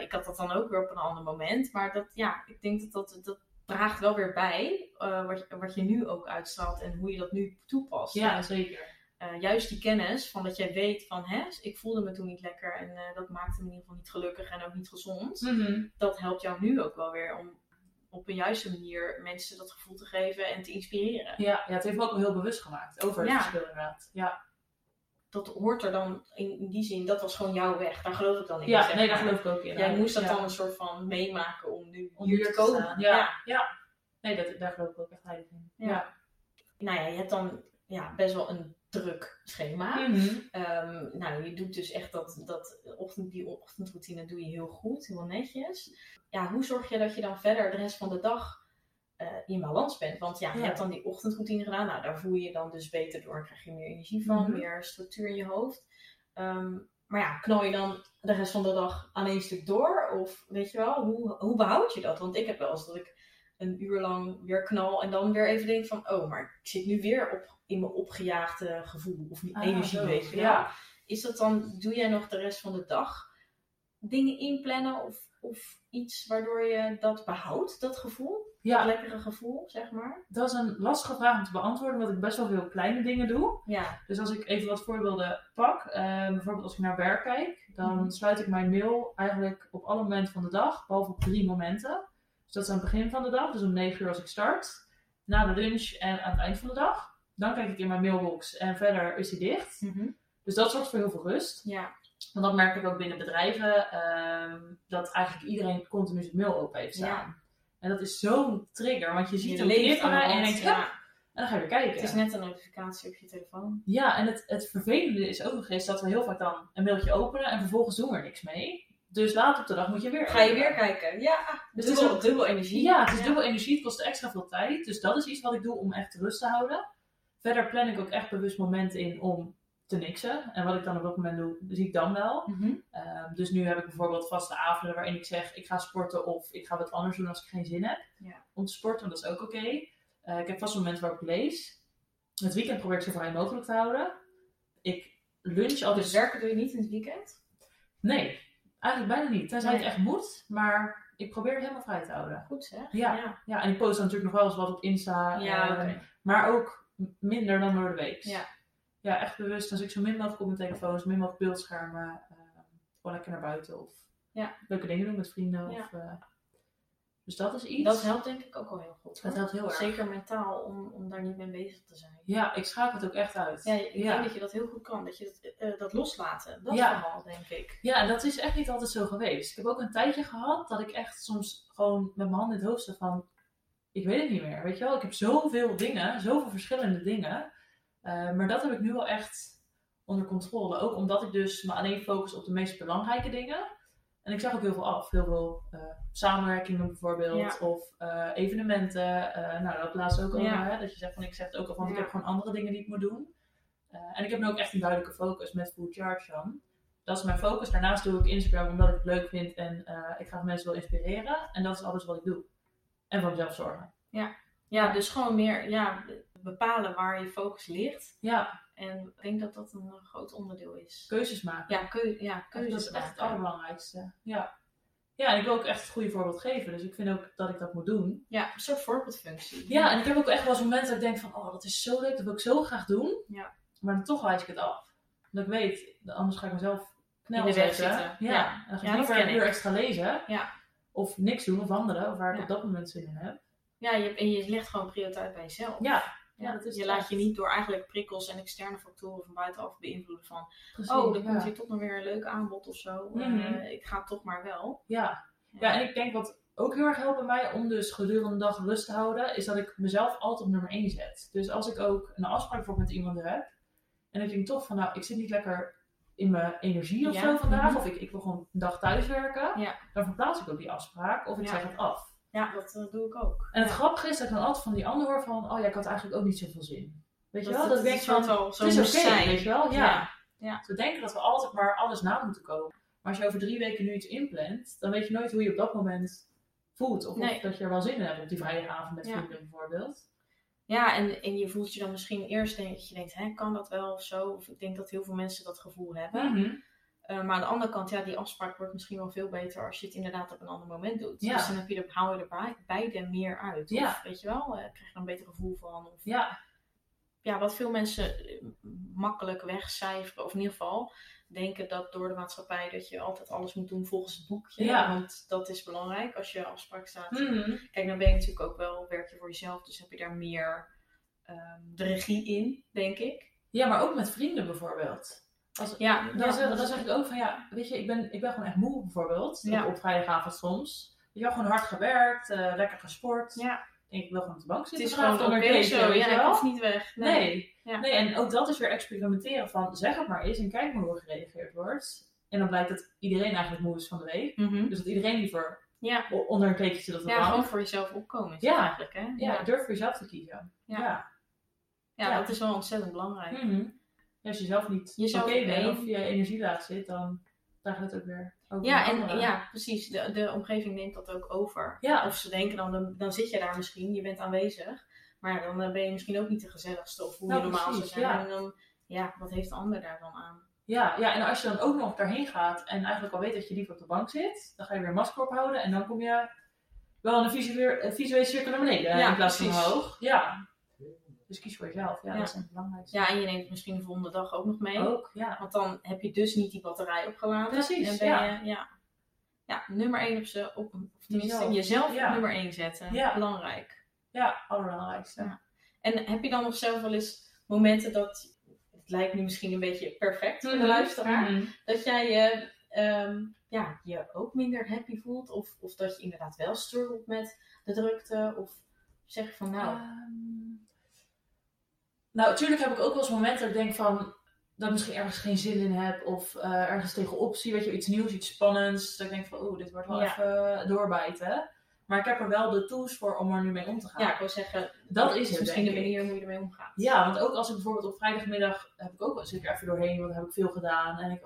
Ik had dat dan ook weer op een ander moment. Maar ik denk dat draagt wel weer bij wat je nu ook uitstraalt en hoe je dat nu toepast. Ja, zeker. Juist die kennis van dat jij weet van, ik voelde me toen niet lekker en dat maakte me in ieder geval niet gelukkig en ook niet gezond. Mm-hmm. Dat helpt jou nu ook wel weer om op een juiste manier mensen dat gevoel te geven en te inspireren. Ja, het heeft me ook wel heel bewust gemaakt over het verschil inderdaad. Ja. Dat hoort er dan in die zin, dat was gewoon jouw weg. Daar geloof ik dan in. Ja, daar geloof ik ook in. Jij moest dat dan een soort van meemaken om nu hier te komen. Ja. Nee, daar geloof ik ook echt heilig in. Ja. Nou ja, je hebt dan best wel een druk schema. Mm-hmm. Je doet dus echt die ochtendroutine doe je heel goed, heel netjes. Ja, hoe zorg je dat je dan verder de rest van de dag... in balans bent. Want je hebt dan die ochtendroutine gedaan. Nou, daar voel je je dan dus beter door. Krijg je meer energie van, meer structuur in je hoofd. Knal je dan de rest van de dag aan één stuk door? Of weet je wel, hoe behoud je dat? Want ik heb wel eens dat ik een uur lang weer knal en dan weer even denk van, oh, maar ik zit nu weer in mijn opgejaagde gevoel of energie, weet je wel. Is dat dan, doe jij nog de rest van de dag dingen inplannen? Of of iets waardoor je dat behoudt, dat gevoel? Ja. Dat lekkere gevoel, zeg maar. Dat is een lastige vraag om te beantwoorden, omdat ik best wel veel kleine dingen doe. Ja. Dus als ik even wat voorbeelden pak, bijvoorbeeld als ik naar werk kijk, dan sluit ik mijn mail eigenlijk op alle momenten van de dag, behalve op 3 momenten. Dus dat is aan het begin van de dag, dus om 9:00 als ik start, na de lunch en aan het eind van de dag. Dan kijk ik in mijn mailbox en verder is die dicht. Mm-hmm. Dus dat zorgt voor heel veel rust. Ja. Want dat merk ik ook binnen bedrijven, dat eigenlijk iedereen continu zijn mail open heeft staan. Ja. En dat is zo'n trigger, want je ziet hem knipperen en denkt, ja. En dan ga je weer kijken. Het is net een notificatie op je telefoon. Ja, en het vervelende is ook nog eens dat we heel vaak dan een mailtje openen en vervolgens doen we er niks mee. Dus later op de dag moet je weer kijken. Ja, dus het is ook dubbel energie. Ja, het is dubbel energie, het kost extra veel tijd. Dus dat is iets wat ik doe om echt rust te houden. Verder plan ik ook echt bewust momenten in om te niksen. En wat ik dan op dat moment doe, zie ik dan wel. Mm-hmm. Dus nu heb ik bijvoorbeeld vaste avonden waarin ik zeg, ik ga sporten of ik ga wat anders doen als ik geen zin heb. Ja. Om te sporten, dat is ook oké. Ik heb vaste momenten waar ik lees. Het weekend probeer ik zo vrij mogelijk te houden. Ik lunch altijd... Dus werken doe je niet in het weekend? Nee, eigenlijk bijna niet. Tenzij het echt moet, maar... Ik probeer het helemaal vrij te houden. Goed zeg. Ja, en ik post dan natuurlijk nog wel eens wat op Insta. Ja, maar ook minder dan door de week. Ja, echt bewust. Als ik zo min mogelijk op mijn telefoon, zo min mogelijk beeldschermen. Gewoon lekker naar buiten. Of leuke dingen doen met vrienden. Ja. Of, dus dat is iets. Dat helpt denk ik ook al heel goed. Dat helpt heel erg. Zeker mentaal om daar niet mee bezig te zijn. Ja, ik schakel het ook echt uit. Ja, ik denk dat je dat heel goed kan. Dat je dat loslaten. Dat verhaal denk ik. Ja, en dat is echt niet altijd zo geweest. Ik heb ook een tijdje gehad dat ik echt soms gewoon met mijn hand in het hoofd zat van... Ik weet het niet meer, weet je wel. Ik heb zoveel dingen, zoveel verschillende dingen. Maar dat heb ik nu wel echt onder controle. Ook omdat ik dus me alleen focus op de meest belangrijke dingen... En ik zag ook heel veel af. Heel veel samenwerkingen bijvoorbeeld. Ja. Of evenementen. Nou, dat laatste ook al. Hè? Dat je zegt van, ik zeg het ook al van, ik heb gewoon andere dingen die ik moet doen. En ik heb nu ook echt een duidelijke focus met Full Charge dan. Dat is mijn focus. Daarnaast doe ik Instagram omdat ik het leuk vind. En ik ga mensen wel inspireren. En dat is alles wat ik doe. En voor mezelf zorgen. Ja, dus gewoon meer bepalen waar je focus ligt. Ja. En ik denk dat dat een groot onderdeel is. Keuzes maken. Ja, keuzes dat is echt het allerbelangrijkste. Ja, en ik wil ook echt het goede voorbeeld geven. Dus ik vind ook dat ik dat moet doen. Ja, een soort voorbeeldfunctie. Ja, en ik heb ook echt wel eens momenten dat ik denk van... Oh, dat is zo leuk, dat wil ik zo graag doen. Ja. Maar dan toch wijs ik het af. Dat ik weet, anders ga ik mezelf knel zetten. Ja, en dan ga ik liever een uur extra lezen. Ja. Of niks doen of wandelen, of waar ik op dat moment zin in heb. Ja, je legt gewoon prioriteit bij jezelf. Ja, dat is je laat je niet door eigenlijk prikkels en externe factoren van buitenaf beïnvloeden van... Precies, oh, dan komt hier toch nog weer een leuk aanbod of zo. Mm-hmm. Ik ga toch maar wel. Ja, en ik denk wat ook heel erg helpt bij mij om dus gedurende de dag rust te houden... is dat ik mezelf altijd op nummer 1 zet. Dus als ik ook een afspraak voor met iemand heb... en ik denk toch van, nou, ik zit niet lekker in mijn energie of zo vandaag... Mm-hmm. Of ik wil gewoon een dag thuiswerken... dan verplaats ik ook die afspraak of ik zeg het af. Ja, dat doe ik ook. En het grappige is dat ik dan altijd van die ander hoor van... Oh ja, ik had eigenlijk ook niet zoveel zin. Weet je wel? Dat werkt van, het is oké, weet je wel? Ja. Dus we denken dat we altijd maar alles na moeten komen. Maar als je over 3 weken nu iets inplant... dan weet je nooit hoe je op dat moment voelt. Of dat je er wel zin in hebt op die vrijdagavond met vrienden bijvoorbeeld. Ja, en je voelt je dan misschien eerst... dat je denkt, hè, kan dat wel of zo? Of ik denk dat heel veel mensen dat gevoel hebben... Mm-hmm. Maar aan de andere kant, die afspraak wordt misschien wel veel beter als je het inderdaad op een ander moment doet. Ja. Dus dan haal je er beide meer uit. Ja. Of, weet je wel, krijg je er een beter gevoel van. Of, ja, wat veel mensen makkelijk wegcijferen. Of in ieder geval denken dat door de maatschappij dat je altijd alles moet doen volgens het boekje. Ja. Want dat is belangrijk als je afspraak staat. Mm-hmm. Kijk, dan ben je natuurlijk ook wel, werk je voor jezelf. Dus heb je daar meer de regie in, denk ik. Ja, maar ook met vrienden bijvoorbeeld. Dan zeg ik ook van weet je, ik ben gewoon echt moe bijvoorbeeld. Op vrijdagavond soms. Je hebt gewoon hard gewerkt, lekker gesport. Ja. Ik wil gewoon op de bank zitten. Het is gewoon oké zo, ik hoef niet weg. Nee. Ja. Nee, en ook dat is weer experimenteren van zeg het maar eens en kijk maar hoe er gereageerd wordt. En dan blijkt dat iedereen eigenlijk moe is van de week. Mm-hmm. Dus dat iedereen liever onder een kleedje zit op de bank. Ja, gewoon voor jezelf opkomen is eigenlijk. Hè? Ja, durf voor jezelf te kiezen. Ja, dat is wel ontzettend belangrijk. Mm-hmm. Als je zelf niet oké bent of je energie laat zit, dan draagt het ook weer over. Ja, en, precies. De omgeving neemt dat ook over. Ja. Of ze denken dan zit je daar misschien, je bent aanwezig, maar dan ben je misschien ook niet de gezelligste of hoe je normaal zou zijn. En dan, wat heeft de ander daar dan aan? Ja, en als je dan ook nog daarheen gaat en eigenlijk al weet dat je liever op de bank zit, dan ga je weer masker ophouden en dan kom je wel een visuele cirkel naar beneden in plaats van omhoog. Ja. Dus kies voor jezelf. Ja, dat is het belangrijkste. Ja, en je neemt misschien de volgende dag ook nog mee. Ook, ja. Want dan heb je dus niet die batterij opgeladen. Precies, en ben je, nummer 1 op ze op. Of tenminste, jezelf op nummer 1 zetten. Ja. Belangrijk. Ja, allerbelangrijkste. Ja. En heb je dan nog zelf wel eens momenten dat... Het lijkt nu misschien een beetje perfect voor de luisteraar. Mm-hmm. Dat jij je ook minder happy voelt. Of dat je inderdaad wel struggelt met de drukte. Of zeg van nou... Nou, natuurlijk heb ik ook wel eens momenten dat ik denk van... Dat ik misschien ergens geen zin in heb. Of ergens tegenop zie. Weet je, iets nieuws, iets spannends. Dat ik denk van dit wordt wel even doorbijten. Maar ik heb er wel de tools voor om er nu mee om te gaan. Ja, ik wil zeggen, dat is het misschien de manier hoe je ermee omgaat. Ja, want ook als ik bijvoorbeeld op vrijdagmiddag heb ik ook wel zeker even doorheen, want dan heb ik veel gedaan. En ik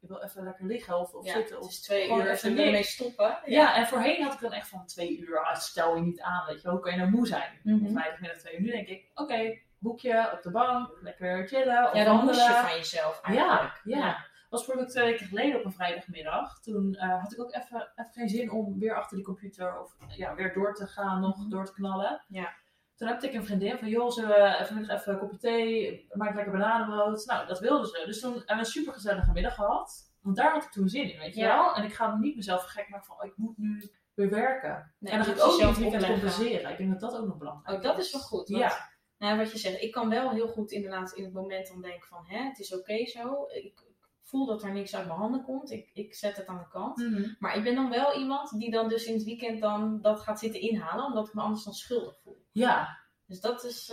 wil even lekker liggen of zitten. Het is 2 uur, even ermee stoppen. Ja. Ja, en voorheen had ik dan echt van 2 uur, stel je niet aan, weet je, hoe kan je nou moe zijn? Mm-hmm. Vrijdagmiddag 2 uur, nu denk ik, oké, boekje op de bank, lekker chillen. Of dan moest je van jezelf eigenlijk. Ja. Was bijvoorbeeld 2 weken geleden op een vrijdagmiddag. Toen had ik ook even geen zin om weer achter die computer of weer door te gaan, nog door te knallen. Ja. Toen heb ik een vriendin van, joh, zullen we vanmiddag even een kopje thee, maak lekker bananenbrood. Nou, dat wilden ze. Dus toen hebben we een supergezellige middag gehad. Want daar had ik toen zin in, weet je wel. En ik ga niet mezelf gek maken van, ik moet nu weer werken. Nee, en dan ga ik ook niet meer compenseren. Ik denk dat dat ook nog belangrijk is. Oh, dat is wel goed. Want... Ja. Nou, wat je zegt, ik kan wel heel goed inderdaad in het moment dan denken van, het is oké zo. Ik voel dat er niks uit mijn handen komt. Ik zet het aan de kant. Mm-hmm. Maar ik ben dan wel iemand die dan dus in het weekend dan dat gaat zitten inhalen. Omdat ik me anders dan schuldig voel. Ja. Dus dat is,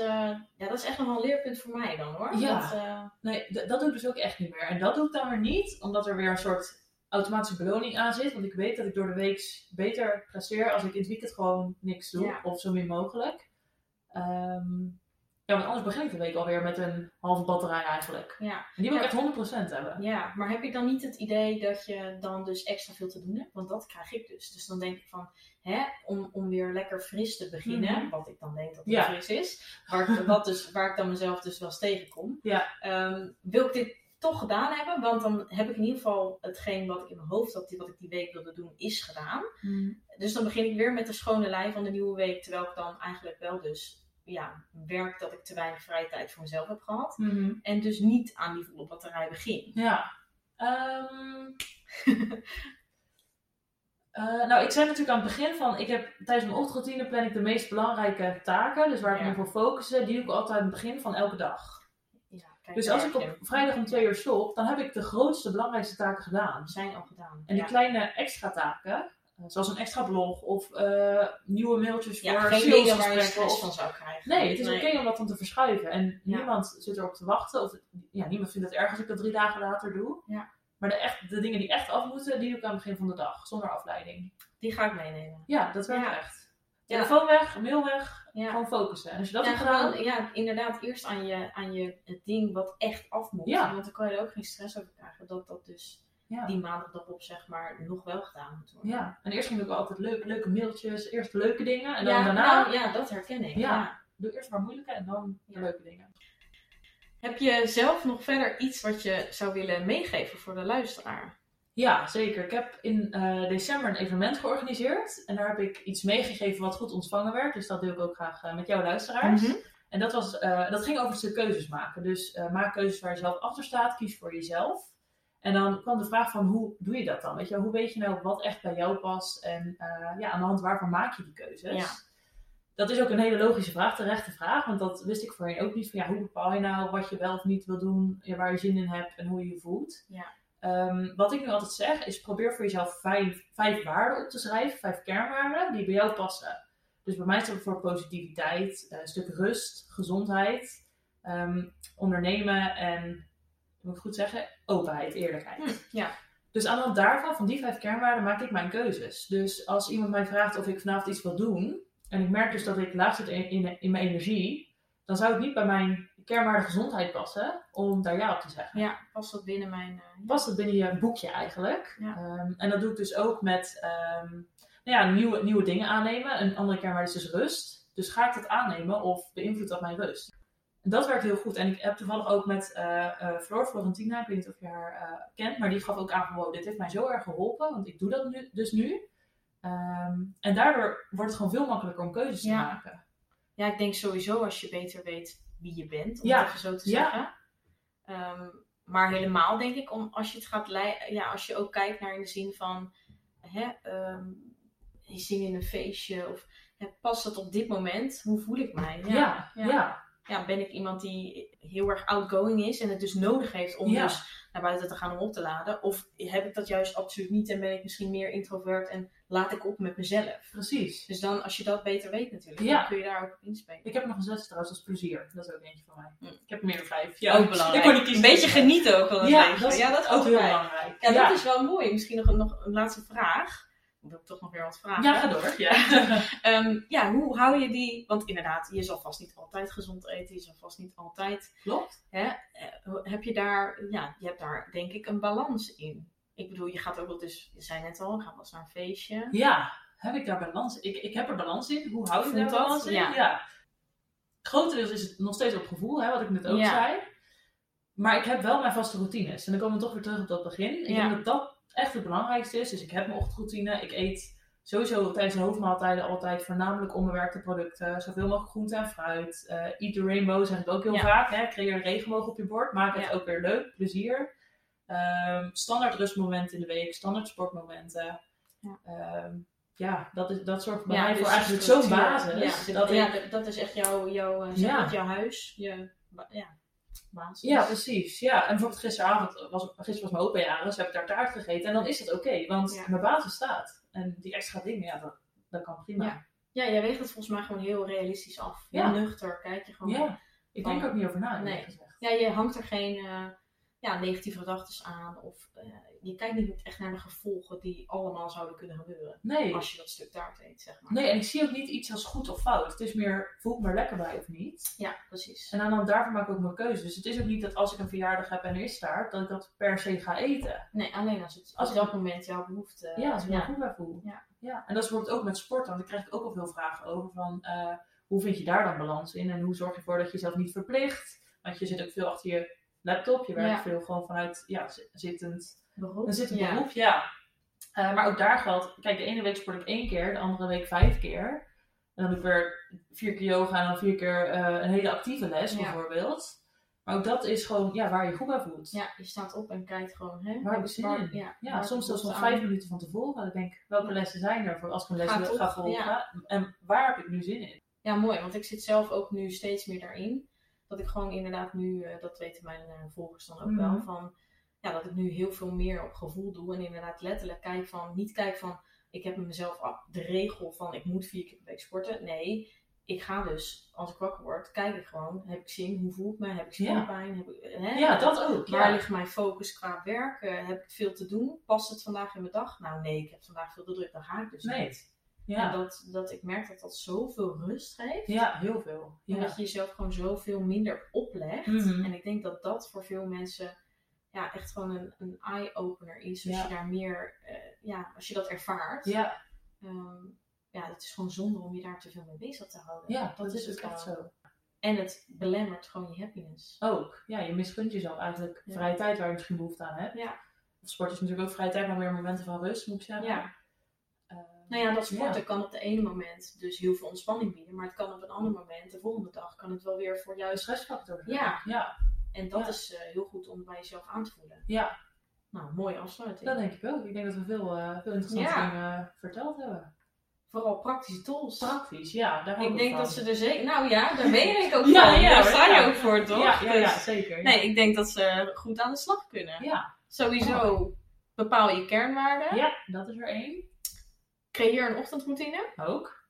dat is echt nog wel een leerpunt voor mij dan hoor. Ja. Dat doe ik dus ook echt niet meer. En dat doe ik dan weer niet. Omdat er weer een soort automatische beloning aan zit. Want ik weet dat ik door de week beter presteer. Als ik in het weekend gewoon niks doe. Ja. Of zo min mogelijk. Ja, want anders begin ik de week alweer met een halve batterij eigenlijk. Ja. En die wil ik echt 100% hebben. Ja, maar heb je dan niet het idee dat je dan dus extra veel te doen hebt? Want dat krijg ik dus. Dus dan denk ik van, om weer lekker fris te beginnen. Mm-hmm. Wat ik dan denk dat het fris is. Waar ik dan mezelf dus wel eens tegenkom. Ja. Wil ik dit toch gedaan hebben? Want dan heb ik in ieder geval hetgeen wat ik in mijn hoofd had, wat ik die week wilde doen, is gedaan. Mm. Dus dan begin ik weer met de schone lei van de nieuwe week. Terwijl ik dan eigenlijk wel dus... werk dat ik te weinig vrije tijd voor mezelf heb gehad. Mm-hmm. En dus niet aan die volle batterij begin. Ja. Ik zei natuurlijk aan het begin van... Ik heb tijdens mijn ochtendroutine plan ik de meest belangrijke taken. Dus waar ik me voor focus, die doe ik altijd aan het begin van elke dag. Ja, kijk, dus als ik op vrijdag om 2 uur stop... Dan heb ik de grootste, belangrijkste taken gedaan. Zijn al gedaan. En die kleine extra taken... Zoals een extra blog of nieuwe mailtjes voor salesgesprekken. Of... van zou krijgen. Nee, het is oké om dat dan te verschuiven. En niemand zit erop te wachten. Of niemand vindt het erg als ik dat 3 dagen later doe. Ja. Maar de dingen die echt af moeten, die doe ik aan het begin van de dag. Zonder afleiding. Die ga ik meenemen. Ja, dat werkt echt. Ja. Telefoon weg, mail weg, gewoon focussen. En als je dat hebt gedaan... Ja, inderdaad eerst aan je het ding wat echt af moet. Ja. Want dan kan je er ook geen stress over krijgen. Dat dus... Ja. Die maandag daarop zeg maar nog wel gedaan moet worden. Ja, en eerst ging ik altijd leuke mailtjes, eerst leuke dingen en dan daarna... Nou, dat herken ik. Ja. Doe eerst maar moeilijke en dan de leuke dingen. Heb je zelf nog verder iets wat je zou willen meegeven voor de luisteraar? Ja, zeker. Ik heb in december een evenement georganiseerd. En daar heb ik iets meegegeven wat goed ontvangen werd. Dus dat deel ik ook graag met jouw luisteraars. Mm-hmm. En dat, dat ging over het stuk keuzes maken. Dus maak keuzes waar je zelf achter staat. Kies voor jezelf. En dan kwam de vraag van, hoe doe je dat dan? Weet je, hoe weet je nou wat echt bij jou past? En aan de hand waarvan maak je die keuzes? Ja. Dat is ook een hele logische vraag, terechte vraag. Want dat wist ik voorheen ook niet. Van, hoe bepaal je nou wat je wel of niet wil doen? Waar je zin in hebt en hoe je je voelt. Ja. Wat ik nu altijd zeg, is probeer voor jezelf 5 waarden op te schrijven. 5 kernwaarden die bij jou passen. Dus bij mij staat het voor positiviteit, een stuk rust, gezondheid, ondernemen en... moet ik goed zeggen, openheid, eerlijkheid. Ja. Dus aan de hand daarvan, van die 5 kernwaarden, maak ik mijn keuzes. Dus als iemand mij vraagt of ik vanavond iets wil doen, en ik merk dus dat ik laag zit in mijn energie, dan zou het niet bij mijn kernwaarde gezondheid passen, om daar ja op te zeggen. Ja, past dat binnen past dat binnen je boekje eigenlijk. Ja. En dat doe ik dus ook met nieuwe dingen aannemen. Een andere kernwaarde is dus rust. Dus ga ik dat aannemen of beïnvloedt dat mijn rust? En dat werkt heel goed. En ik heb toevallig ook met Florentina, ik weet niet of je haar kent, maar die gaf ook aan van, wow, dit heeft mij zo erg geholpen, want ik doe dat nu, dus nu. En daardoor wordt het gewoon veel makkelijker om keuzes te maken. Ja, ik denk sowieso als je beter weet wie je bent, om het even zo te zeggen. Maar helemaal denk ik, als je het gaat leiden, als je ook kijkt naar in de zin van, je zin in een feestje, of past dat op dit moment? Hoe voel ik mij? Ja, ben ik iemand die heel erg outgoing is en het dus nodig heeft om dus naar buiten te gaan om op te laden? Of heb ik dat juist absoluut niet en ben ik misschien meer introvert en laat ik op met mezelf? Precies. Dus dan, als je dat beter weet natuurlijk, dan kun je daar ook op inspelen. Ik heb nog een 6 trouwens, als plezier. Dat is ook eentje van mij. Ik heb meer dan 5. Ja, ook belangrijk. Ik kon niet een beetje genieten ook wel. Ja, dat is ook heel belangrijk. Ja, dat is wel mooi. Misschien nog een laatste vraag. Ik heb toch nog weer wat vragen. Ja, ga door. Ja. Hoe hou je die... Want inderdaad, je zal vast niet altijd gezond eten. Je zal vast niet altijd... Klopt. Hè? Je hebt daar denk ik een balans in. Ik bedoel, je gaat ook wel dus... Je zei net al, we gaan wel eens naar een feestje. Ja, heb ik daar balans in? Ik heb er balans in. Hoe hou je daar balans in? Ja. Grotendeels is het nog steeds op gevoel, hè, wat ik net ook zei. Maar ik heb wel mijn vaste routines. En dan komen we toch weer terug op dat begin. Ik denk dat echt het belangrijkste is. Dus ik heb mijn ochtendroutine. Ik eet sowieso tijdens de hoofdmaaltijden altijd voornamelijk onbewerkte producten. Zoveel mogelijk groente en fruit. Eat the rainbow zeg ik ook heel vaak. Hè? Creëer een regenboog op je bord. Maak het ook weer leuk. Plezier. Standaard rustmomenten in de week. Standaard sportmomenten. Dat zorgt bij mij voor eigenlijk zo'n basis. Dat is echt jouw huis. Basis. Ja, precies. Ja. En bijvoorbeeld gisteren was mijn opa jaren, dus heb ik daar taart gegeten. En dan is dat oké, want mijn basis staat. En die extra dingen, dat kan prima. Ja, jij weegt het volgens mij gewoon heel realistisch af. Ja. Nuchter, kijk je gewoon. Ja, ik denk er ook niet over na. Nee. Ja, je hangt er geen negatieve gedachten aan. Of je kijkt niet echt naar de gevolgen die allemaal zouden kunnen gebeuren. Nee. Als je dat stuk taart eet, zeg maar. Nee, en ik zie ook niet iets als goed of fout. Het is meer, voel ik me lekker bij of niet. Ja, precies. En aan de hand daarvan maak ik ook mijn keuze. Dus het is ook niet dat als ik een verjaardag heb en er is taart, dat ik dat per se ga eten. Nee, alleen als het op dat moment jouw behoefte... Ja, als ik me goed bij voel. Ja. En dat is bijvoorbeeld ook met sport. Want daar krijg ik ook al veel vragen over. Van hoe vind je daar dan balans in? En hoe zorg je ervoor dat je jezelf niet verplicht? Want je zit ook veel achter je laptop, je werkt veel gewoon vanuit zittend beroep. Maar ook daar geldt, kijk, de ene week sport ik 1 keer, de andere week 5 keer. En dan doe ik weer 4 keer yoga en dan 4 keer een hele actieve les bijvoorbeeld. Maar ook dat is gewoon waar je goed bij voelt. Ja, je staat op en kijkt gewoon. Hè? Waar heb ik zin in? Ja, soms zelfs nog 5 minuten van tevoren. Dan denk ik, welke lessen zijn er voor als ik een les ga volgen? Ja. En waar heb ik nu zin in? Ja, mooi, want ik zit zelf ook nu steeds meer daarin. Dat ik gewoon inderdaad nu, dat weten mijn volgers dan ook wel, van dat ik nu heel veel meer op gevoel doe. En inderdaad letterlijk niet kijk van, ik heb mezelf de regel van ik moet 4 keer per week sporten. Nee, ik ga dus, als ik wakker word, kijk ik gewoon, heb ik zin, hoe voel ik me, heb ik spierpijn? Ja, dat ook. Waar ligt mijn focus qua werk? Heb ik veel te doen? Past het vandaag in mijn dag? Nou nee, ik heb vandaag veel te druk, dan ga ik dus niet. Ja. En dat ik merk dat zoveel rust geeft. Ja, heel veel. Ja. En dat je jezelf gewoon zoveel minder oplegt. Mm-hmm. En ik denk dat dat voor veel mensen echt gewoon een eye-opener is. Als je daar meer, als je dat ervaart. Ja. Het is gewoon zonde om je daar te veel mee bezig te houden. Ja, dat is ook echt zo. En het belemmert gewoon je happiness. Ook. Ja, je misgunt jezelf eigenlijk vrije tijd waar je misschien behoefte aan hebt. Ja. Of sport is natuurlijk ook vrije tijd, maar weer momenten van rust, moet ik zeggen. Ja. Dat sporten kan op de ene moment dus heel veel ontspanning bieden. Maar het kan op een ander moment, de volgende dag, kan het wel weer voor juist stressfactor zijn. Ja. En dat is heel goed om bij jezelf aan te voelen. Ja. Nou, mooie afsluiting. Dat denk ik ook. Ik denk dat we veel interessante dingen verteld hebben. Vooral praktische tools. Praktisch, daar ik denk van. Dat ze er zeker... Nou ja, daar ben ik ook van. Daar sta je ook voor, toch? Ja, zeker. Ja. Nee, ik denk dat ze goed aan de slag kunnen. Ja. Sowieso bepaal je kernwaarden. Ja, dat is er 1. Creëer een ochtendroutine. Ook.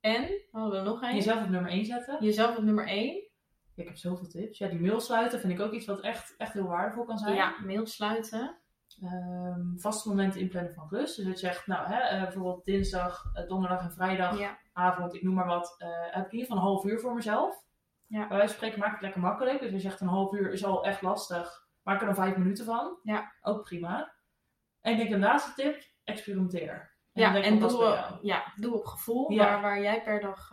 En, hadden we nog 1. Jezelf op nummer 1 zetten. Ja, ik heb zoveel tips. Ja, die mail sluiten vind ik ook iets wat echt, echt heel waardevol kan zijn. Ja, mail sluiten. Vaste momenten inplannen van rust. Dus dat je zegt, bijvoorbeeld dinsdag, donderdag en vrijdag, avond, ik noem maar wat. Heb ik in ieder geval een half uur voor mezelf. Ja. Bij wijze van spreken maakt het lekker makkelijk. Dus je zegt, een half uur is al echt lastig. Maak er dan 5 minuten van. Ja. Ook prima. En ik denk een laatste tip, experimenteer. En doe op gevoel waar jij per dag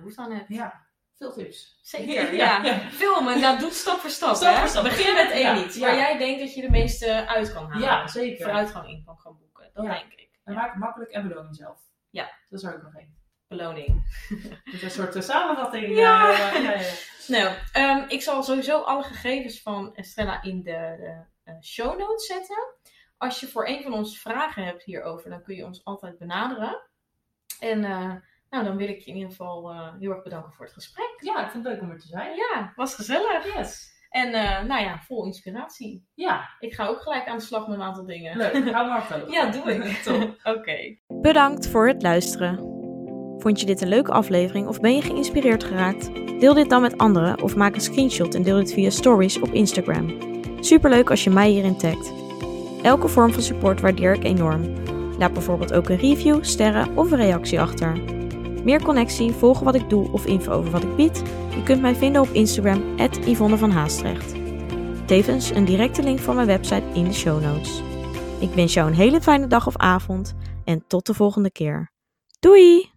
behoefte aan hebt. Ja, Veel tips. Zeker, ja. Filmen, en dat doet stap voor stap. Begin met één iets waar jij denkt dat je de meeste uit kan halen. Ja, zeker. Vooruitgang in kan boeken, dat denk ik. En maak het makkelijk en beloon jezelf. Ja. Dat zou ik nog één. Beloning. Met een soort samenvatting. Ja. Nou, ik zal sowieso alle gegevens van Estrella in de show notes zetten. Als je voor een van ons vragen hebt hierover, dan kun je ons altijd benaderen. En nou, dan wil ik je in ieder geval heel erg bedanken voor het gesprek. Ja, ik vond het leuk om er te zijn. Ja, was gezellig. Yes. En nou ja, vol inspiratie. Ja. Ik ga ook gelijk aan de slag met een aantal dingen. Leuk, hou maar verder. Ja, doe ik. Oké. Bedankt voor het luisteren. Vond je dit een leuke aflevering of ben je geïnspireerd geraakt? Deel dit dan met anderen of maak een screenshot en deel dit via stories op Instagram. Superleuk als je mij hierin tagt. Elke vorm van support waardeer ik enorm. Laat bijvoorbeeld ook een review, sterren of een reactie achter. Meer connectie, volg wat ik doe of info over wat ik bied? Je kunt mij vinden op Instagram @YvonneVanHaastrecht. Tevens een directe link van mijn website in de show notes. Ik wens jou een hele fijne dag of avond en tot de volgende keer. Doei!